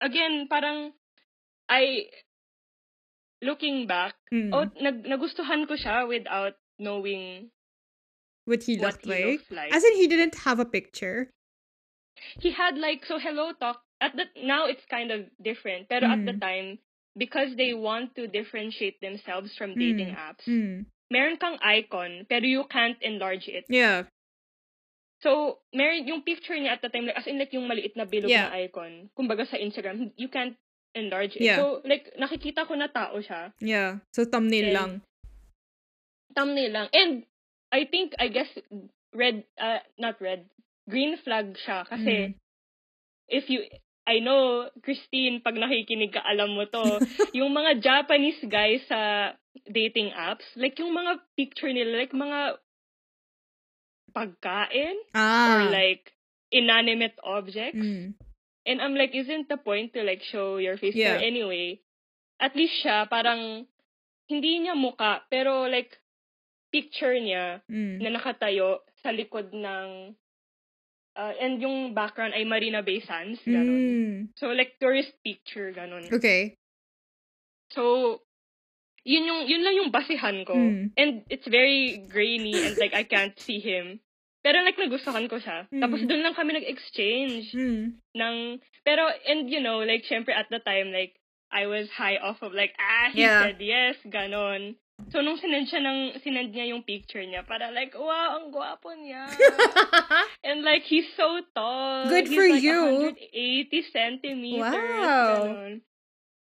again, parang, I, looking back, mm. oh, nag, nagustuhan ko siya without knowing what he looked, what like. He looked like. As in, he didn't have a picture. He had, like, so HelloTalk, at the, now it's kind of different, pero mm. at the time, because they want to differentiate themselves from mm. dating apps, mm. meron kang icon, pero you can't enlarge it. Yeah. So, meron, yung picture niya at the time, like, as in, like, yung maliit na bilog yeah. na icon, kumbaga sa Instagram, you can't enlarge it. Yeah. So, like, nakikita ko na tao siya. Yeah. So, thumbnail and, lang. Thumbnail lang. And, I think, I guess, red, uh, not red, green flag siya kasi mm. if you, I know, Christine, pag nakikinig ka, alam mo to, yung mga Japanese guys sa dating apps, like yung mga picture nila, like mga pagkain ah. or like inanimate objects. Mm. And I'm like, isn't the point to like show your face? Yeah. But anyway, at least siya, parang hindi niya muka, pero like picture niya mm. na nakatayo sa likod ng Uh, and yung background ay Marina Bay Sands, ganun. Mm. So, like, tourist picture, ganun. Okay. So, yun yung yun lang yung basihan ko. Mm. And it's very grainy and, like, I can't see him. Pero, like, nagustuhan ko siya. Mm. Tapos, dun lang kami nag-exchange mm. ng... Pero, and, you know, like, syempre, at the time, like, I was high off of, like, ah, he yeah. said yes, ganun. So, nung sinend siya ng, sinend niya yung picture niya, para like, wow, ang gwapo niya. And like, he's so tall. Good he's for like you. one hundred eighty centimeters. Wow.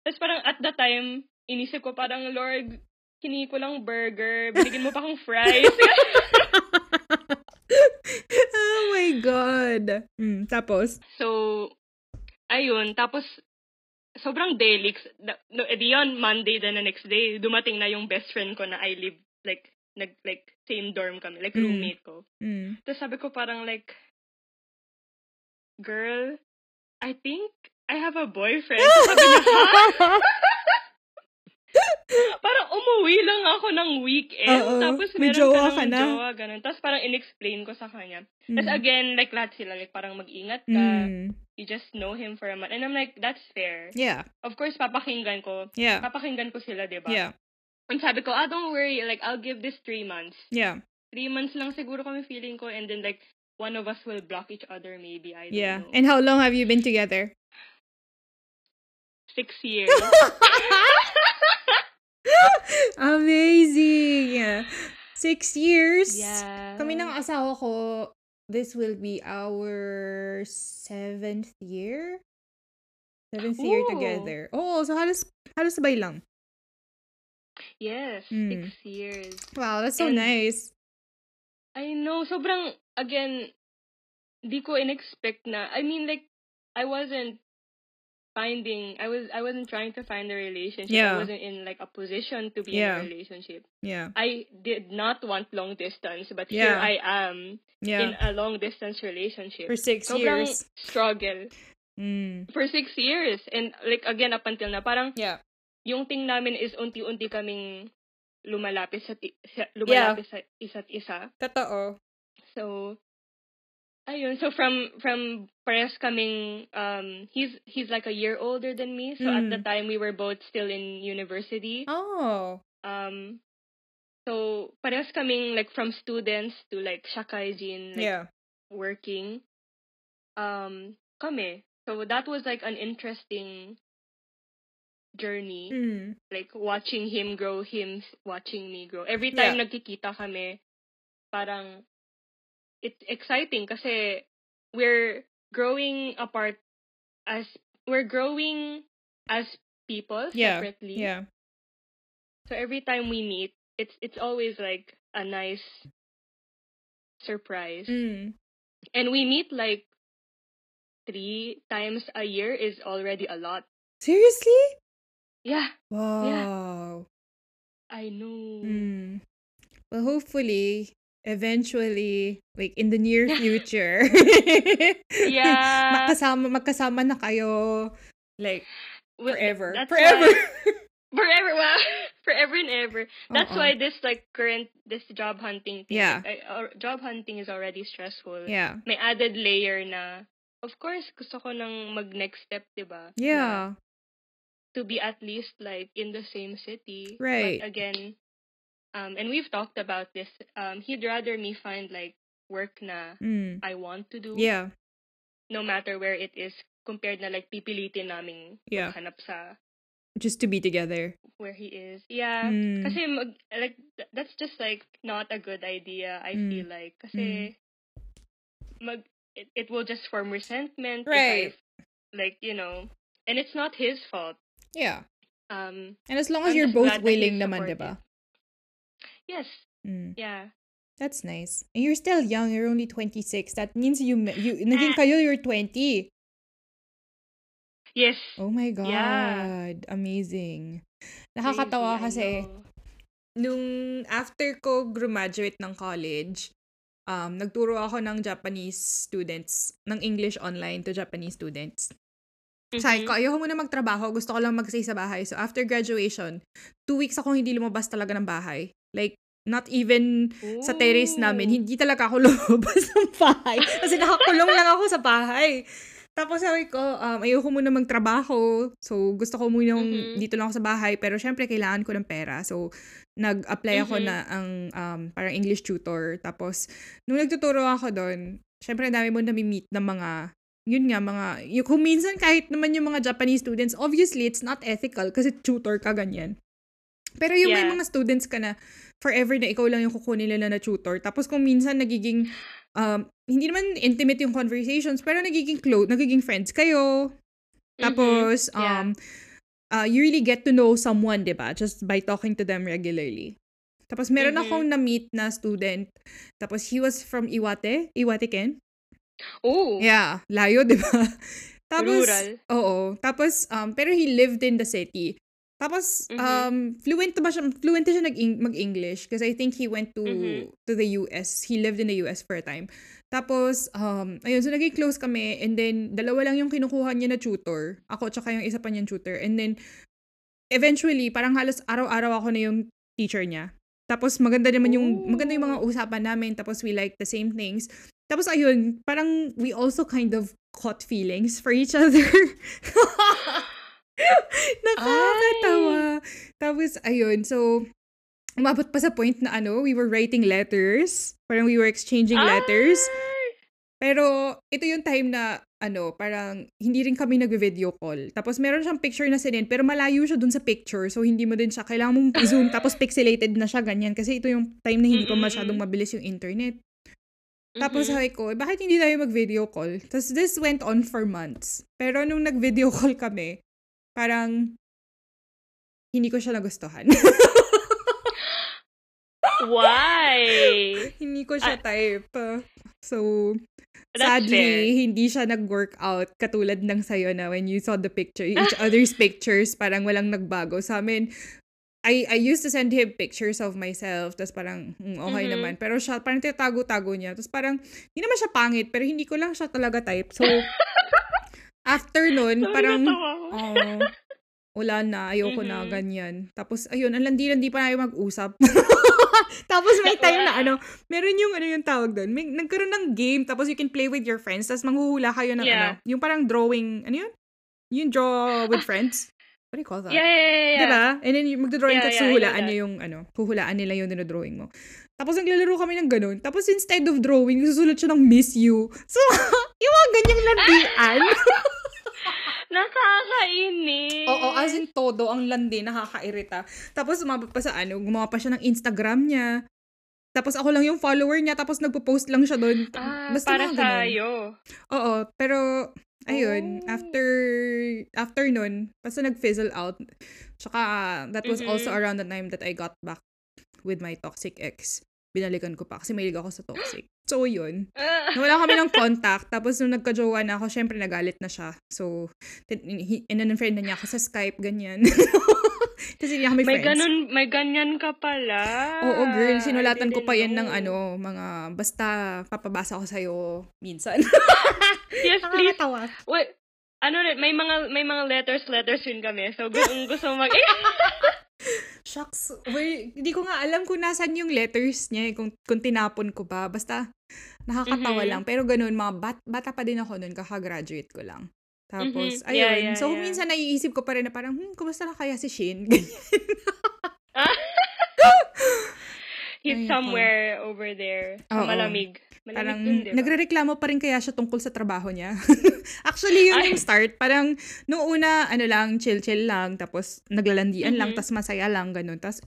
Tapos parang at the time, inisip ko parang, Lord, kini ko lang burger, binigyan mo pa akong fries. Oh my God. Mm, tapos? So, ayun, tapos, sobrang daily. No, eh, yun, Monday then the next day, dumating na yung best friend ko na I live, like, nag, like, same dorm kami, like, mm. roommate ko. Mm. Tapos sabi ko parang, like, girl, I think I have a boyfriend. Sabi niya, ha? Parang umuwi lang ako ng weekend. Uh-oh. Tapos meron jowa ka ng jowa, ganun. Tapos parang in-explain ko sa kanya. Mm. Tapos again, like, lahat sila, like, parang mag-ingat ka. Mm. You just know him for a month. And I'm like, that's fair. Yeah. Of course, papakinggan ko. Yeah. Papakinggan ko sila, diba? Yeah. And sabi ko, ah, don't worry. Like, I'll give this three months. Yeah. Three months lang siguro kami feeling ko. And then, like, one of us will block each other maybe. I don't yeah. know. And how long have you been together? Six years. Amazing! Six years? Yeah. Kami ng asawa ko. This will be our seventh year? Seventh Ooh. Year together. Oh, so halos, halos sabay lang. Yes, mm. six years. Wow, that's so and, nice. I know, sobrang, again, di ko in-expect na, I mean, like, I wasn't finding, I, was, I wasn't trying to find a relationship. Yeah. I wasn't in, like, a position to be yeah. in a relationship. Yeah. I did not want long distance, but yeah. here I am yeah. in a long distance relationship. For six Sobrang years. Struggle. Mm. For six years. And, like, again, up until na, parang, yeah. yung thing namin is unti-unti kaming lumalapit sa, ti- sa, lumalapit yeah. sa isa't isa. Totoo. So, ayun, so from, from parehas kaming, um, he's, he's like a year older than me, so mm. at the time, we were both still in university. Oh. Um, so, parehas kaming, like, from students to, like, shakaijin, like, yeah. working. Um, kami. So, that was, like, an interesting journey. Mm. Like, watching him grow, him watching me grow. Every time yeah. nagkikita kami, parang, it's exciting kasi we're growing apart as we're growing as people yeah, separately. Yeah. So every time we meet, it's it's always like a nice surprise. Mm. And we meet like three times a year is already a lot. Seriously? Yeah. Wow. Yeah. I know. Mm. Well, hopefully eventually, like, in the near future. yeah. Magkasama, magkasama na kayo. Like, well, forever. Forever. Why, forever, well, forever and ever. That's Uh-oh. why this, like, current, this job hunting thing. Yeah. Uh, job hunting is already stressful. Yeah. May added layer na, of course, gusto ko nang mag-next step, diba? Yeah. Na, to be at least, like, in the same city. Right. But again, Um, and we've talked about this. Um, he'd rather me find, like, work na mm. I want to do. Yeah. No matter where it is, compared na, like, pipilitin naming yeah. maghanap sa... Just to be together. Where he is. Yeah. Mm. Kasi, mag, like, that's just, like, not a good idea, I mm. feel like. Kasi, mm. mag, it, it will just form resentment. Right. If I, like, you know, and it's not his fault. Yeah. Um. And as long as I'm you're both willing naman, diba? Yes. Mm. Yeah. That's nice. And you're still young. You're only twenty-six. That means you you naging kayo you're twenty. Yes. Oh my god. Yeah. Amazing. Nakakatawa kasi nung after ko graduate ng college, um nagturo ako ng Japanese students, ng English online to Japanese students. Sabi ko, ayoko muna magtrabaho. Gusto ko lang mag-stay sa bahay. So, after graduation, two weeks ako hindi lumabas talaga ng bahay. Like, not even Ooh. Sa terrace namin. Hindi talaga ako lumabas ng bahay. Kasi nakakulong lang ako sa bahay. Tapos, sabi ko, um, ayoko muna magtrabaho. So, gusto ko muna mm-hmm. dito lang ako sa bahay. Pero, syempre, kailangan ko ng pera. So, nag-apply ako mm-hmm. na ang um, parang English tutor. Tapos, nung nagtuturo ako doon, syempre, dami mo nami-meet ng mga yun nga, mga, yung, kung minsan kahit naman yung mga Japanese students, obviously, it's not ethical kasi tutor ka ganyan. Pero yung yeah. may mga students ka na forever na ikaw lang yung kukunin nila na tutor. Tapos kung minsan nagiging, um, hindi naman intimate yung conversations, pero nagiging close, nagiging friends kayo. Tapos, mm-hmm. yeah. um, uh, you really get to know someone, diba? Just by talking to them regularly. Tapos meron mm-hmm. akong na-meet na student. Tapos he was from Iwate, Iwate Ken. Oh. Yeah, layo, 'di ba? Tapos rural. Oo. Tapos um pero he lived in the city. Tapos mm-hmm. um fluent ba siya? Fluent siya nag- mag-English kasi I think he went to mm-hmm. to the U S. He lived in the U S for a time. Tapos um ayun, so naging close kami and then dalawa lang yung kinukuha niya na tutor. Ako tsaka yung isa pa niyang tutor. And then eventually parang halos araw-araw ako na yung teacher niya. Tapos maganda naman yung Ooh. Maganda yung mga usapan namin, tapos we like the same things. Tapos ayun, parang we also kind of caught feelings for each other. Nakakatawa. Ay. Tapos ayun, so umabot pa sa point na ano, we were writing letters, parang we were exchanging Ay. Letters. Pero ito yung time na ano, parang hindi rin kami nag-video call. Tapos meron siyang picture na sinend, pero malayo siya dun sa picture. So hindi mo din siya, kailangan mong zoom, tapos pixelated na siya, ganyan. Kasi ito yung time na hindi pa masyadong mabilis yung internet. Tapos mm-hmm. sabi ko, eh, bakit hindi tayo mag-video call? Tapos this went on for months. Pero nung nag-video call kami, parang hindi ko siya nagustuhan. Why? Hindi ko siya I- type. So, that's sadly, fair. Hindi siya nag-workout katulad ng sayo na when you saw the picture, each other's pictures, parang walang nagbago. Sa amin, I I used to send him pictures of myself, tas parang mm, okay mm-hmm. naman. Pero siya, parang tinatago-tago niya. Tas parang, hindi naman siya pangit, pero hindi ko lang siya talaga type. So, after nun, parang, uh, wala na, ayoko mm-hmm. na, ganyan. Tapos, ayun, alandi-landi pa na yung mag-usap. Tapos may time na ano, meron yung ano yung tawag doon. May nagkaroon ng game tapos you can play with your friends. Tapos manghuhula kayo ng yeah. ano, yung parang drawing, ano yun? Yung draw with friends. What do you call that? Yeah, yeah, yeah. Diba? And then magdodrawing yeah, ka yeah, huhulaan niyo yung ano, huhulaan nila yung dinodrawing mo. Tapos naglalaro kami ng ganun. Tapos instead of drawing, susulat siya ng miss you. So, yung mga ganyang landian. Nakakainis. Oo, as in todo, ang landi, nakakairita. Tapos sumabot pa sa ano, gumawa pa siya ng Instagram niya. Tapos ako lang yung follower niya, tapos nagpo-post lang siya doon. Ah, basta para tayo. Oo, pero ayun, oh. after, after nun, basta nag-fizzle out. Tsaka, that was mm-hmm. also around the time that I got back with my toxic ex. Binalikan ko pa kasi mahilig ako sa toxic. So, yun. Nawala kami ng contact. Tapos, nung nagka-jowa na ako, syempre, nagalit na siya. So, in-unfriend na niya ako sa Skype, ganyan. Kasi hindi kami friends. May ganun, may ganyan ka pala. Oo, girl. Sinulatan ko pa yan know. ng ano, mga, basta, papabasa ko sa'yo minsan. Yes, please. Wait, ano rin, may mga, may mga letters, letters yun kami. So, kung gusto mag- Shucks. Well, hindi ko nga alam kung nasan yung letters niya, kung, kung tinapon ko ba. Basta, nakakatawa mm-hmm. lang. Pero ganun, mga bat- bata pa din ako nun, kakagraduate ko lang. Tapos, mm-hmm. ayun. Yeah, yeah, so, yeah. minsan naiisip ko pa rin na parang, hmm, kumusta na kaya si Shin? ah? He's ayun, somewhere oh. over there. Oh, malamig. Malamig parang, dun, diba? Nagre-reklamo pa rin kaya siya tungkol sa trabaho niya. Actually, yun Ay. yung start. Parang, nung una, ano lang, chill-chill lang. Tapos, naglalandian mm-hmm. lang. Tapos, masaya lang. Ganun. Tapos,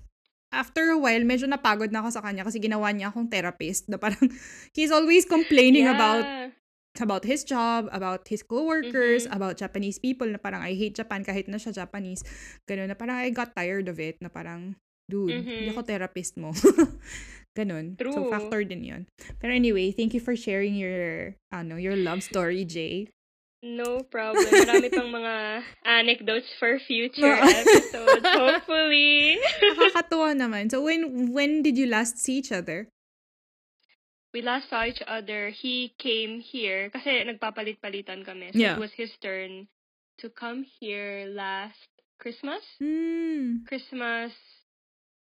after a while, medyo napagod na ako sa kanya kasi ginawa niya akong therapist na parang, he's always complaining yeah. about about his job, about his co-workers, mm-hmm. about Japanese people na parang, I hate Japan kahit na siya Japanese. Ganun. Na parang, I got tired of it. Na parang, dude, mm-hmm. hindi ako therapist mo. Ganun. True. So, factor din yun. Pero anyway, thank you for sharing your, ano, your love story, Jay. No problem. Marami pang mga anecdotes for future episodes, hopefully. Nakakatuwa naman. So, when when did you last see each other? We last saw each other. He came here kasi nagpapalit-palitan kami. So, yeah. it was his turn to come here last Christmas. Mm. Christmas,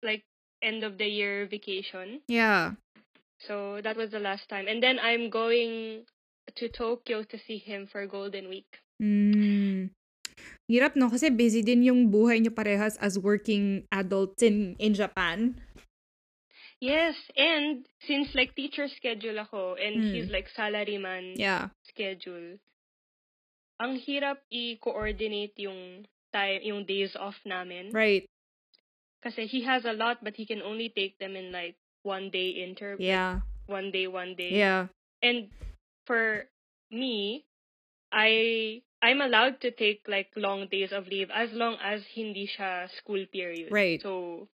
like, end of the year vacation. Yeah. So, that was the last time. And then, I'm going to Tokyo to see him for Golden Week. Mm. Hirap, no? Kasi busy din yung buhay niyo parehas as working adults in, in Japan. Yes, and since like teacher schedule ako and mm. he's like salaryman yeah. schedule, ang hirap i-coordinate yung time, yung days off namin. Right. Kasi he has a lot but he can only take them in like one day interval. Yeah. One day, one day. Yeah. And for me, I I'm allowed to take like long days of leave as long as hindi siya school period. Right. So,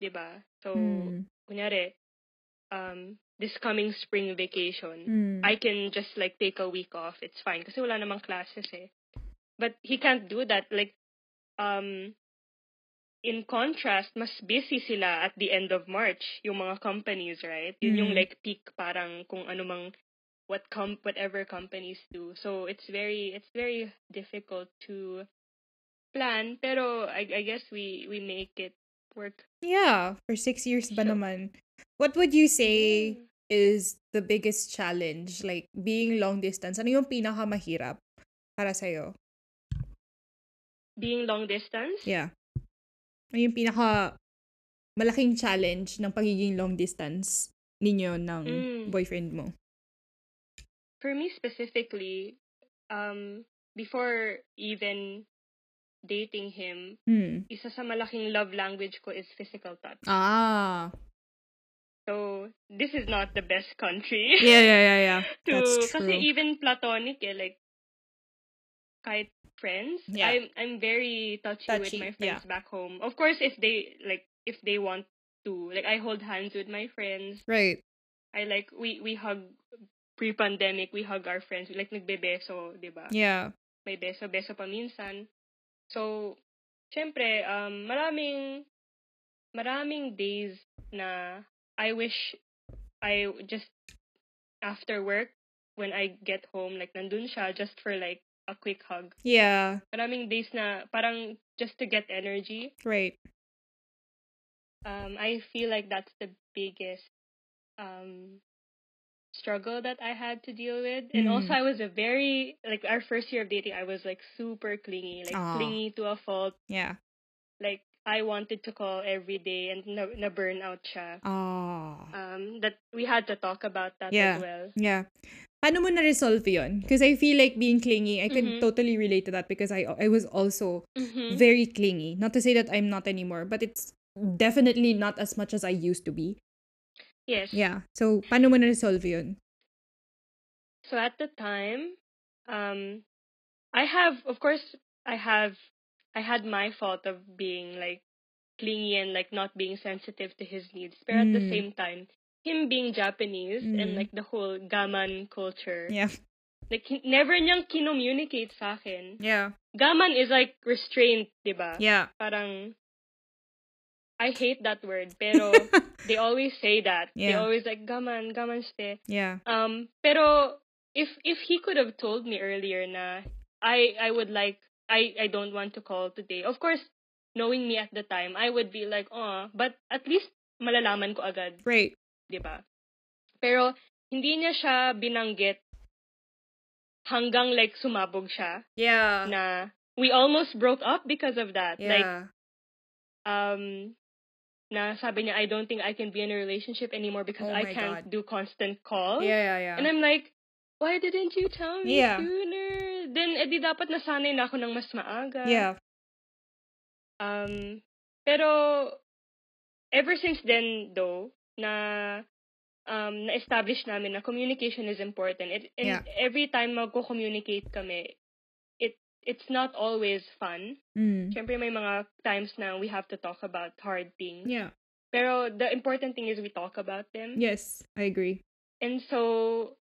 diba? So, mm. kunyari, um, this coming spring vacation, mm. I can just like take a week off. It's fine. Kasi wala namang classes eh. But he can't do that. Like, um, in contrast, mas busy sila at the end of March, yung mga companies, right? Yun mm. yung like peak parang kung ano mang what com- whatever companies do. So, it's very, it's very difficult to plan. Pero, I, I guess we, we make it work. Yeah. For six years ba so, naman. What would you say is the biggest challenge? Like, being long distance, ano yung pinakamahirap para sa'yo? Being long distance? Yeah. Ano yung pinaka malaking challenge ng pagiging long distance ninyo ng mm. boyfriend mo? For me specifically, um, before even dating him, hmm. isa sa malaking love language ko is physical touch. Ah. So, this is not the best country. Yeah, yeah, yeah, yeah. to, that's true. Kasi even platonic, eh, like, kahit friends, yeah. I'm, I'm very touchy, touchy with my friends yeah. back home. Of course, if they, like, if they want to, like, I hold hands with my friends. Right. I like, we, we hug, pre-pandemic, we hug our friends. Like, nagbebeso, diba? Yeah. May beso-beso pa minsan. So, syempre, um, maraming, maraming days na I wish I just, after work, when I get home, like, nandun siya just for, like, a quick hug. Yeah. Maraming days na parang just to get energy. Right. Um, I feel like that's the biggest um, struggle that I had to deal with. And mm. also, I was a very, like, our first year of dating, I was, like, super clingy. Like, Aww. Clingy to a fault. Yeah. Like, I wanted to call every day and na, na burnout siya. Aww. Um, that we had to talk about that yeah. as well. Yeah. Paano mo na-resolve yun? Because I feel like being clingy, I can mm-hmm. totally relate to that because I I was also mm-hmm. very clingy. Not to say that I'm not anymore, but it's definitely not as much as I used to be. Yes. Yeah. So, paano mo na-resolve yun? So, at the time, um, I have, of course, I have, I had my fault of being, like, clingy and, like, not being sensitive to his needs. But mm. at the same time, him being Japanese mm. and like the whole gaman culture. Yeah. Like he, never niyang kinommunicate sa akin. Yeah. Gaman is like restraint, diba? Yeah. Parang I hate that word, pero they always say that. Yeah. They always like gaman, gaman shite. Yeah. Um pero if if he could have told me earlier na I I would like I I don't want to call today. Of course, knowing me at the time, I would be like, "Oh," but at least malalaman ko agad. Right. Diba? Pero, hindi niya siya binanggit hanggang, like, sumabog siya. Yeah. Na, we almost broke up because of that. Yeah. Like, um, na sabi niya, I don't think I can be in a relationship anymore because oh I can't God. do constant calls. Yeah, yeah, yeah. And I'm like, why didn't you tell me yeah. sooner? Then, edi dapat nasanay na ako ng mas maaga. Yeah. Um, pero, ever since then, though, na um na-establish namin na communication is important. It, and yeah. every time magko-communicate kami, it it's not always fun. Mm. Siyempre may mga times na we have to talk about hard things. Yeah. Pero the important thing is we talk about them. Yes, I agree. And so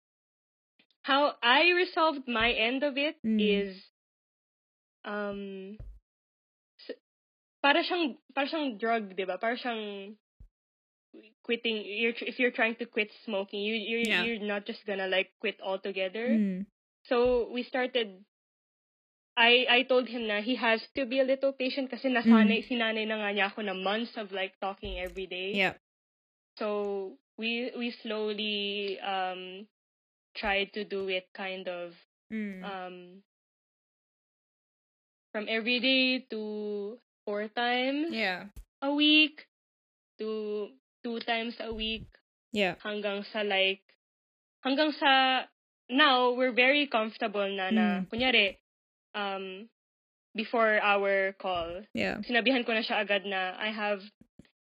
how I resolved my end of it mm. is um para siyang para siyang drug, 'di ba? Para siyang quitting, you're, if you're trying to quit smoking, you, you're, yeah. you're not just gonna, like, quit altogether. Mm. So, we started, I I told him na he has to be a little patient kasi nasanay, mm. sinanay na nga niya ako na months of, like, talking every day. Yeah. So, we we slowly um tried to do it kind of mm. um from every day to four times yeah. a week to two times a week. Yeah. Hanggang sa like, hanggang sa, now, we're very comfortable na na, mm. kunyari, um, before our call, yeah. sinabihan ko na siya agad na, I have,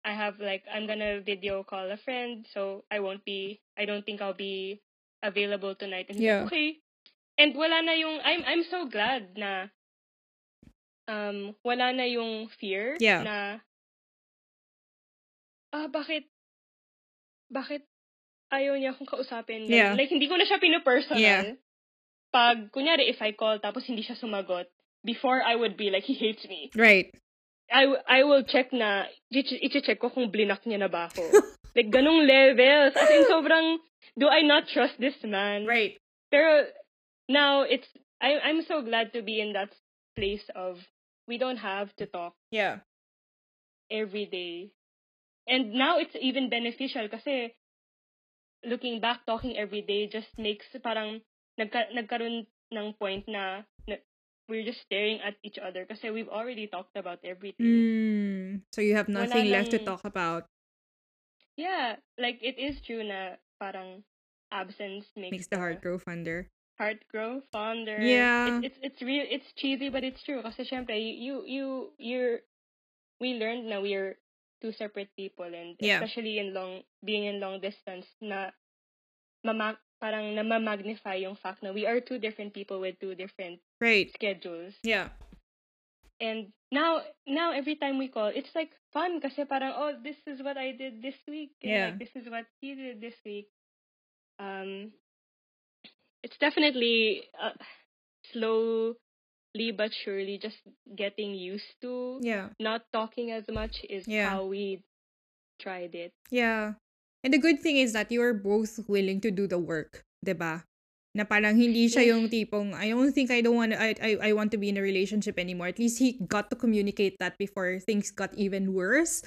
I have like, I'm gonna video call a friend, so I won't be, I don't think I'll be available tonight. And yeah. okay. And wala na yung, I'm, I'm so glad na, um, wala na yung fear yeah. na, ah, bakit, bakit ayaw niya akong kausapin? Yeah. Like, hindi ko na siya pinu-personal. Yeah. Pag, kunyari, if I call, tapos hindi siya sumagot, before I would be like, he hates me. Right. I, I will check na, iche-check ko kung blinak niya na ba ako. Like, ganong levels. As in, sobrang, do I not trust this man? Right. Pero, now, it's, I, I'm so glad to be in that place of, we don't have to talk. Yeah. Every day. And now it's even beneficial kasi looking back, talking every day just makes parang nagka, nagkaroon ng point na, na we're just staring at each other kasi we've already talked about everything. Mm, so you have nothing Wala left ng, to talk about. Yeah, like it is true na parang absence makes, makes the heart grow fonder. Heart grow fonder. Yeah. It's it's it's real. It's cheesy but it's true kasi syempre you you you're we learned na we're two separate people and yeah. especially in long being in long distance na mama, parang namamagnify yung fact na we are two different people with two different right. schedules. Yeah. And now now every time we call it's like fun kasi parang oh this is what I did this week and yeah. like this is what he did this week. um, it's definitely uh, slowly but surely just getting used to yeah. not talking as much is yeah. how we tried it. Yeah. And the good thing is that you are both willing to do the work, diba? Na parang hindi siya yung tipong, I don't think I don't want I, I I want to be in a relationship anymore. At least he got to communicate that before things got even worse.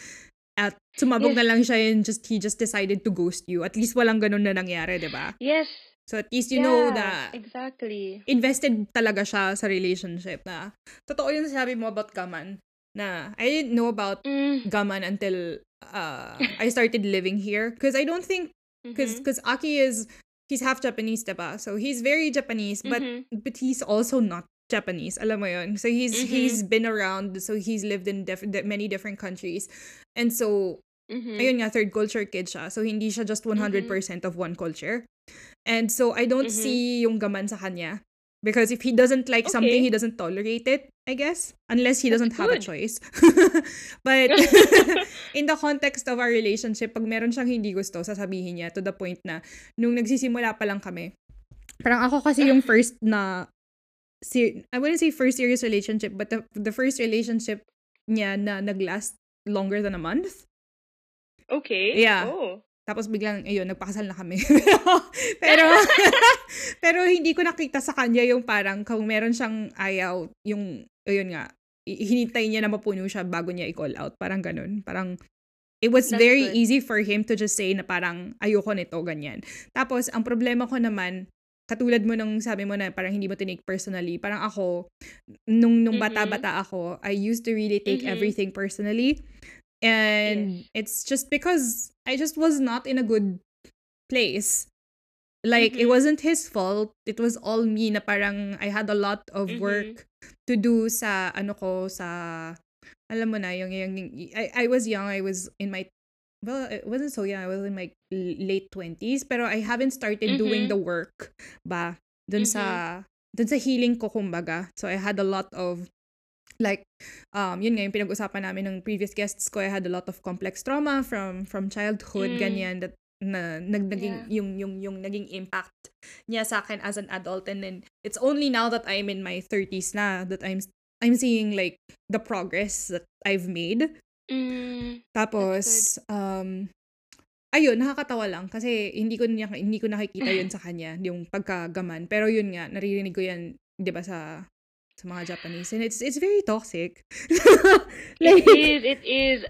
At sumabog yes. na lang siya and just he just decided to ghost you. At least walang ganun na nangyari, diba? Yes. So at least you yeah, know that exactly. invested talaga siya sa relationship. Na totoo yung sabi mo about gaman. Na I didn't know about mm. gaman until uh I started living here, because I don't think because mm-hmm. because Aki is he's half Japanese, diba? So he's very Japanese, but mm-hmm. but he's also not Japanese. Alam mo yun. So he's mm-hmm. he's been around. So he's lived in def- many different countries, and so mm-hmm. ayun nga, third culture kid siya. So hindi siya just one hundred percent mm-hmm. of one culture, and so I don't mm-hmm. see yung gaman sa kanya, because if he doesn't like okay. something, he doesn't tolerate it. I guess unless he doesn't That's have good. a choice. But in the context of our relationship, pag meron siyang hindi gusto, sasabihin niya, to the point na nung nagsisimula pa lang kami, parang ako kasi yung first na ser- I wouldn't say first serious relationship, but the, the first relationship niya na naglast longer than a month. Okay. Yeah. Oh. Tapos biglang, ayun, nagpakasal na kami. pero, pero hindi ko nakita sa kanya yung parang kung meron siyang ayaw, yung, ayun nga, hinintay niya na mapuno siya bago niya i-call out. Parang ganun. Parang, it was That's very good. easy for him to just say na parang, ayoko nito, ganyan. Tapos, ang problema ko naman, katulad mo nung sabi mo na parang hindi mo tinake personally, parang ako, nung, nung bata-bata ako, I used to really take mm-hmm. everything personally. And yes. it's just because I just was not in a good place. Like, mm-hmm. it wasn't his fault. It was all me na parang I had a lot of mm-hmm. work to do sa ano ko, sa, alam mo na, yung, yung, yung I, I was young. I was in my, well, it wasn't so young. I was in my late twenties. Pero I haven't started mm-hmm. doing the work ba dun mm-hmm. sa, dun sa healing ko, kumbaga. So I had a lot of, like, um, yun nga yung pinag-usapan namin ng previous guests ko, I had a lot of complex trauma from from childhood, mm. ganyan, that na, nag, naging, yeah. yung, yung, yung naging impact niya sa akin as an adult. And then, it's only now that I'm in my thirties na, that I'm I'm seeing, like, the progress that I've made. Mm. Tapos, um, ayun, nakakatawa lang, kasi hindi ko, hindi ko nakikita yun sa kanya, yung pagkagaman. Pero yun nga, naririnig ko yan, di ba, sa... sa mga Japanese, and it's it's very toxic. Like, it is, it is.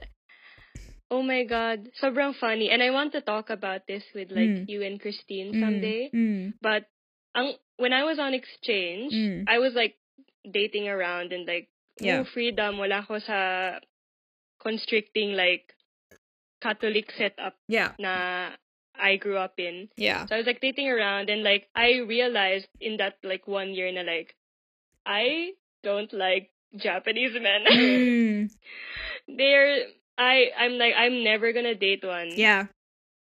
Oh my God, sobrang funny. And I want to talk about this with like mm. you and Christine someday. Mm. But ang, when I was on exchange, mm. I was like dating around and like yeah. freedom, wala ko sa constricting like Catholic setup yeah. na I grew up in. Yeah. So I was like dating around, and like I realized in that like one year na like, I don't like Japanese men. Mm. They're, I, I'm like, I'm never gonna date one. Yeah.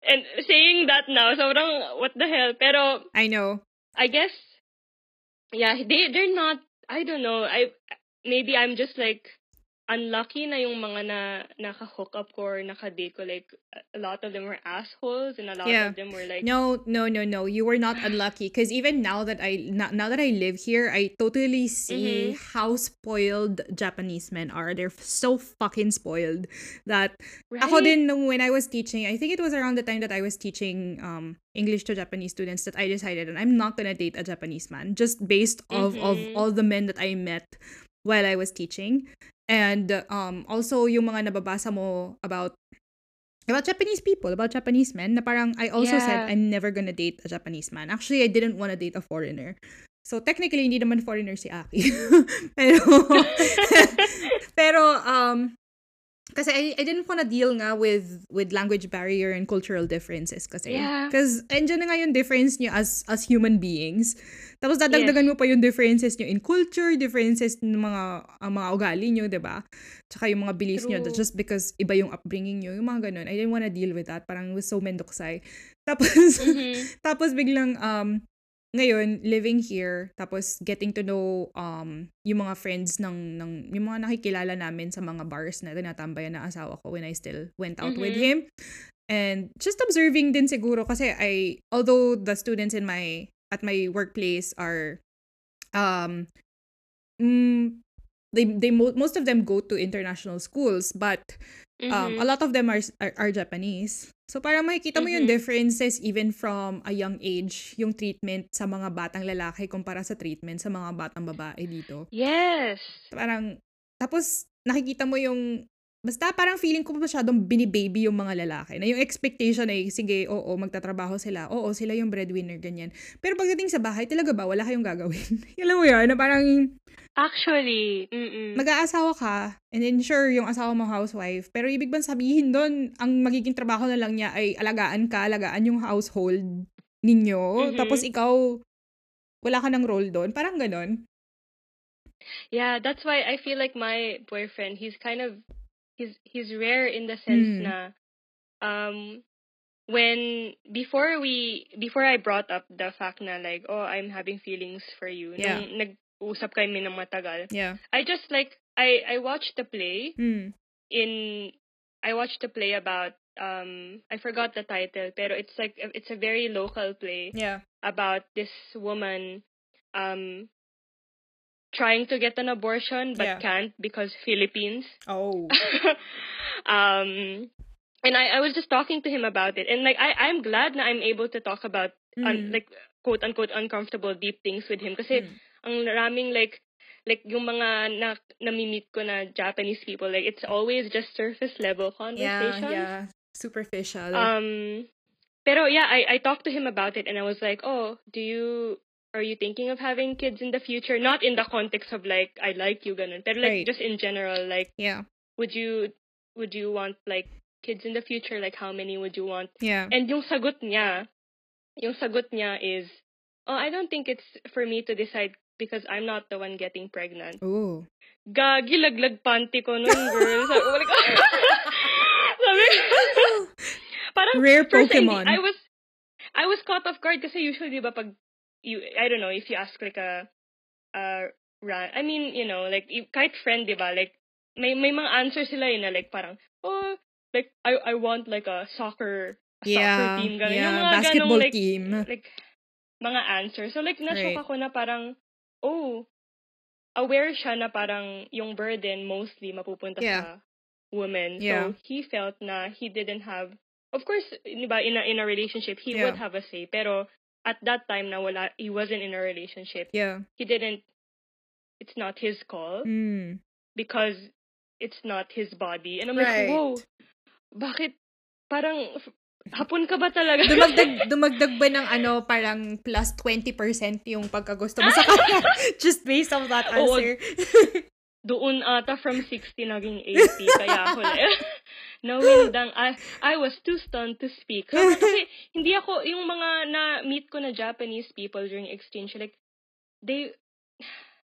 And saying that now, sobrang, what the hell? Pero, I know. I guess, yeah, they, they're not, I don't know, I, maybe I'm just like, unlucky na yung mga na, naka-hook up ko or naka-date ko, like, a lot of them were assholes and a lot yeah. of them were like... No, no, no, no. You were not unlucky. Because even now that I now, now that I live here, I totally see mm-hmm. how spoiled Japanese men are. They're so fucking spoiled that... Right? Ako din, when I was teaching, I think it was around the time that I was teaching um English to Japanese students that I decided, and I'm not gonna date a Japanese man just based off mm-hmm. of all the men that I met while I was teaching. And um, also, yung mga nababasa mo about about Japanese people, about Japanese men, na parang I also yeah. said, I'm never gonna date a Japanese man. Actually, I didn't wanna date a foreigner. So, technically, hindi naman foreigner si Aki. pero, pero, um, kasi I, I didn't wanna deal nga with with language barrier and cultural differences kasi. Yeah. Kasi, andyan na nga yung difference nyo as, as human beings. Tapos dadagdagan yes. mo pa yung differences nyo in culture, differences ng mga uh, mga ugali nyo, diba? Tsaka yung mga beliefs True. nyo, just because iba yung upbringing nyo, yung mga ganun. I didn't wanna deal with that. Parang it was so mendoksay. Tapos, mm-hmm. tapos biglang, um, ngayon, living here, tapos getting to know um yung mga friends ng, ng yung mga nakikilala namin sa mga bars na tinatambayan na asawa ko when I still went out mm-hmm. with him. And just observing din siguro kasi I, although the students in my, at my workplace are, um, mm, they, they, most of them go to international schools, but um, mm-hmm. a lot of them are, are, are Japanese. So parang makikita mo mm-hmm. yung differences even from a young age, yung treatment sa mga batang lalaki kumpara sa treatment sa mga batang babae dito. Yes! Parang, tapos nakikita mo yung, basta parang feeling ko masyadong binibaby yung mga lalaki. Na yung expectation ay, sige, oo, magtatrabaho sila. Oo, sila yung breadwinner, ganyan. Pero pagdating sa bahay, talaga ba, wala kayong gagawin? Alam mo yun, na parang... Actually, mm-mm. mag-aasawa ka, and then sure, yung asawa mo housewife. Pero ibig bang sabihin doon, ang magiging trabaho na lang niya ay alagaan ka, alagaan yung household ninyo. Mm-hmm. Tapos ikaw, wala ka ng role doon. Parang ganon. Yeah, that's why I feel like my boyfriend, he's kind of... He's he's rare in the sense mm. na um when before we before I brought up the fact na like, oh, I'm having feelings for you, yeah. nung nag-usap kami ng matagal, yeah. I just like I I watched the play mm. in I watched the play about um I forgot the title, pero it's like it's a very local play, yeah. about this woman um trying to get an abortion but yeah. can't because Philippines. Oh. um, and I, I was just talking to him about it. And like I, I'm glad na I'm able to talk about mm. un, like quote unquote uncomfortable deep things with him. Kasi mm. ang raming like like yung mga na nami-meet ko na Japanese people, like it's always just surface level conversations. Yeah, yeah. Superficial. Um, pero yeah, I I talked to him about it and I was like, oh, do you Are you thinking of having kids in the future? Not in the context of like I like you, ganun. But like right. just in general, like yeah. would you would you want like kids in the future? Like how many would you want? Yeah. And yung sagot niya, yung sagot niya is, oh, I don't think it's for me to decide because I'm not the one getting pregnant. Ooh. Gagi laglag panty ko nun, girl. Sabi ko, sabi ko, parang rare Pokemon. I was I was caught off guard kasi usually di ba pag You, I don't know, if you ask like a, a rant, I mean, you know, like, you, kahit friend, di ba, like, may, may mga answer sila yun na, like, parang, oh, like, I I want like a soccer, a yeah, soccer team, ganun. Yeah, mga basketball ganong, like, team. Like, mga answers. So, like, nashock right. ako na parang, oh, aware siya na parang yung burden mostly mapupunta yeah. sa women. Yeah. So, he felt na he didn't have, of course, di ba, in a, in a relationship, he yeah. would have a say, pero, at that time na wala, he wasn't in a relationship. Yeah. He didn't, it's not his call mm. because it's not his body. And I'm right. like, whoa, bakit parang hapon ka ba talaga? Dumagdag, dumagdag ba ng ano, parang plus twenty percent yung pagkagusto mo sa kanya? Just based on that answer. Oo, doon ata from sixty naging eighty, kaya ako like, nawindang, I, I was too stunned to speak. So, kasi, hindi ako, yung mga na-meet ko na Japanese people during exchange, like, they,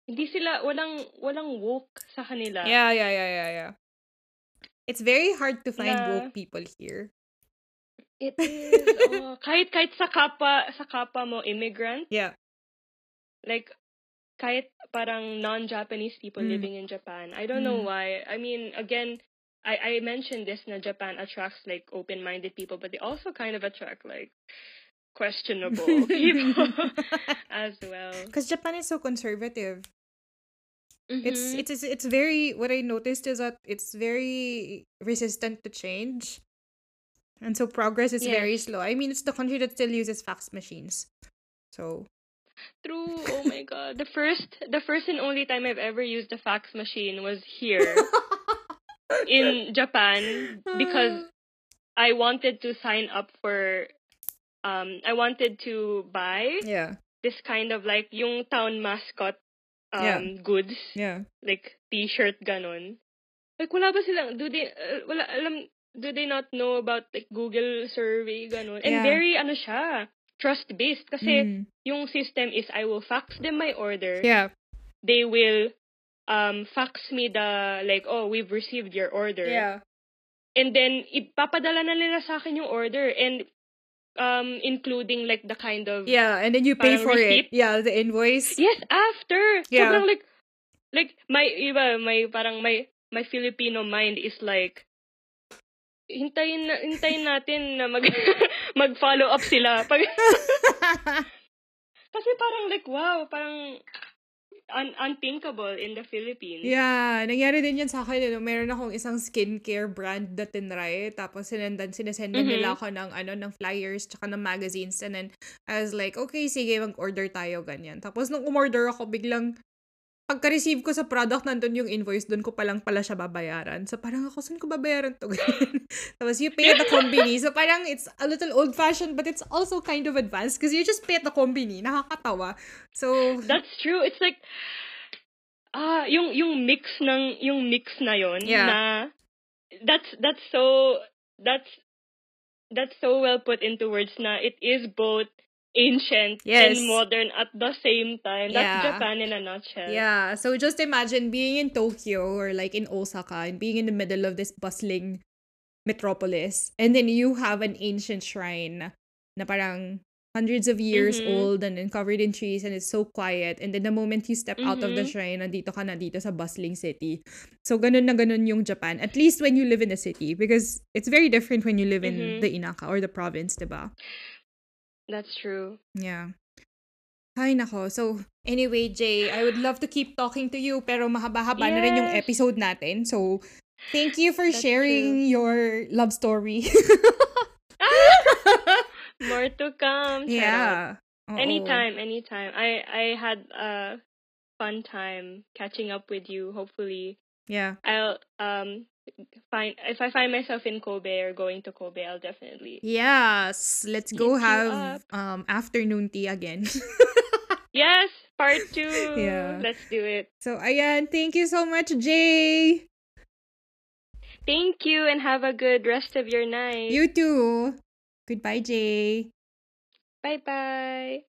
hindi sila, walang, walang woke sa kanila. Yeah, yeah, yeah, yeah, yeah. It's very hard to find yeah. woke people here. It is. Oh, kahit, kahit sa kapa, sa kapa mo, immigrant. Yeah. Like, kahit parang non-Japanese people mm. living in Japan. I don't mm. know why. I mean, again, I, I mentioned this na Japan attracts like open-minded people, but they also kind of attract like questionable people as well. Because Japan is so conservative. Mm-hmm. It's it is it's very. What I noticed is that it's very resistant to change, and so progress is yes. very slow. I mean, it's the country that still uses fax machines. So true. Oh my god, the first the first and only time I've ever used a fax machine was here. In Japan, because I wanted to sign up for, um, I wanted to buy yeah. this kind of like yung town mascot um yeah. goods, yeah, like T-shirt ganon. Like wala ba silang do they uh, wala alam do they not know about like Google survey ganon? And yeah. very ano siya trust based kasi mm. yung system is I will fax them my order. Yeah, they will. Um, fax me the, like, oh, we've received your order. Yeah. And then, ipapadala na nila sa akin yung order. And, um, including, like, the kind of... Yeah, and then you pay for receipt. It. Yeah, the invoice. Yes, after. Yeah. Sobrang, like, like, my, iba, my, parang, my, my Filipino mind is like, hintayin, na, hintayin natin na mag, mag-follow up sila. Pag, kasi parang like, wow, parang un- unthinkable in the Philippines. Yeah, nangyari din yan sa akin. No? Meron akong isang skincare brand na tinry. Tapos sinendan, sinesendan mm-hmm. nila ako ng, ano, ng flyers tsaka ng magazines. And then I was like, okay, sige, mag-order tayo, ganyan. Tapos nung umorder ako, biglang pagka-receive ko sa product, nandun yung invoice, dun ko palang pala siya babayaran. So, parang ako, saan ko babayaran to? Tapos, you pay at the company. So, parang it's a little old-fashioned, but it's also kind of advanced because you just pay at the company. Nakakatawa. So, that's true. It's like, ah, uh, yung yung mix ng, yung mix na yon yeah. na, that's, that's so, that's, that's so well put into words na it is both ancient yes. and modern at the same time. That's yeah. Japan in a nutshell. Yeah. So just imagine being in Tokyo or like in Osaka and being in the middle of this bustling metropolis, and then you have an ancient shrine na parang hundreds of years mm-hmm. old and then covered in trees, and it's so quiet. And then the moment you step mm-hmm. out of the shrine, nandito ka na dito sa bustling city. So ganun na ganun yung Japan. At least when you live in a city, because it's very different when you live mm-hmm. in the inaka or the province, diba? That's true. Yeah. Ay, nako. So, anyway, Jay, I would love to keep talking to you, pero mahaba-haba yes. na rin yung episode natin. So, thank you for That's sharing true. Your love story. ah! More to come. Yeah. Anytime, anytime. I I had a fun time catching up with you, hopefully. Yeah. I'll, um... Find, if I find myself in Kobe or going to Kobe, I'll definitely. Yes, let's go have um afternoon tea again. Yes, part two. Yeah. Let's do it. So, ayan, thank you so much, Jay. Thank you, and have a good rest of your night. You too. Goodbye, Jay. Bye bye.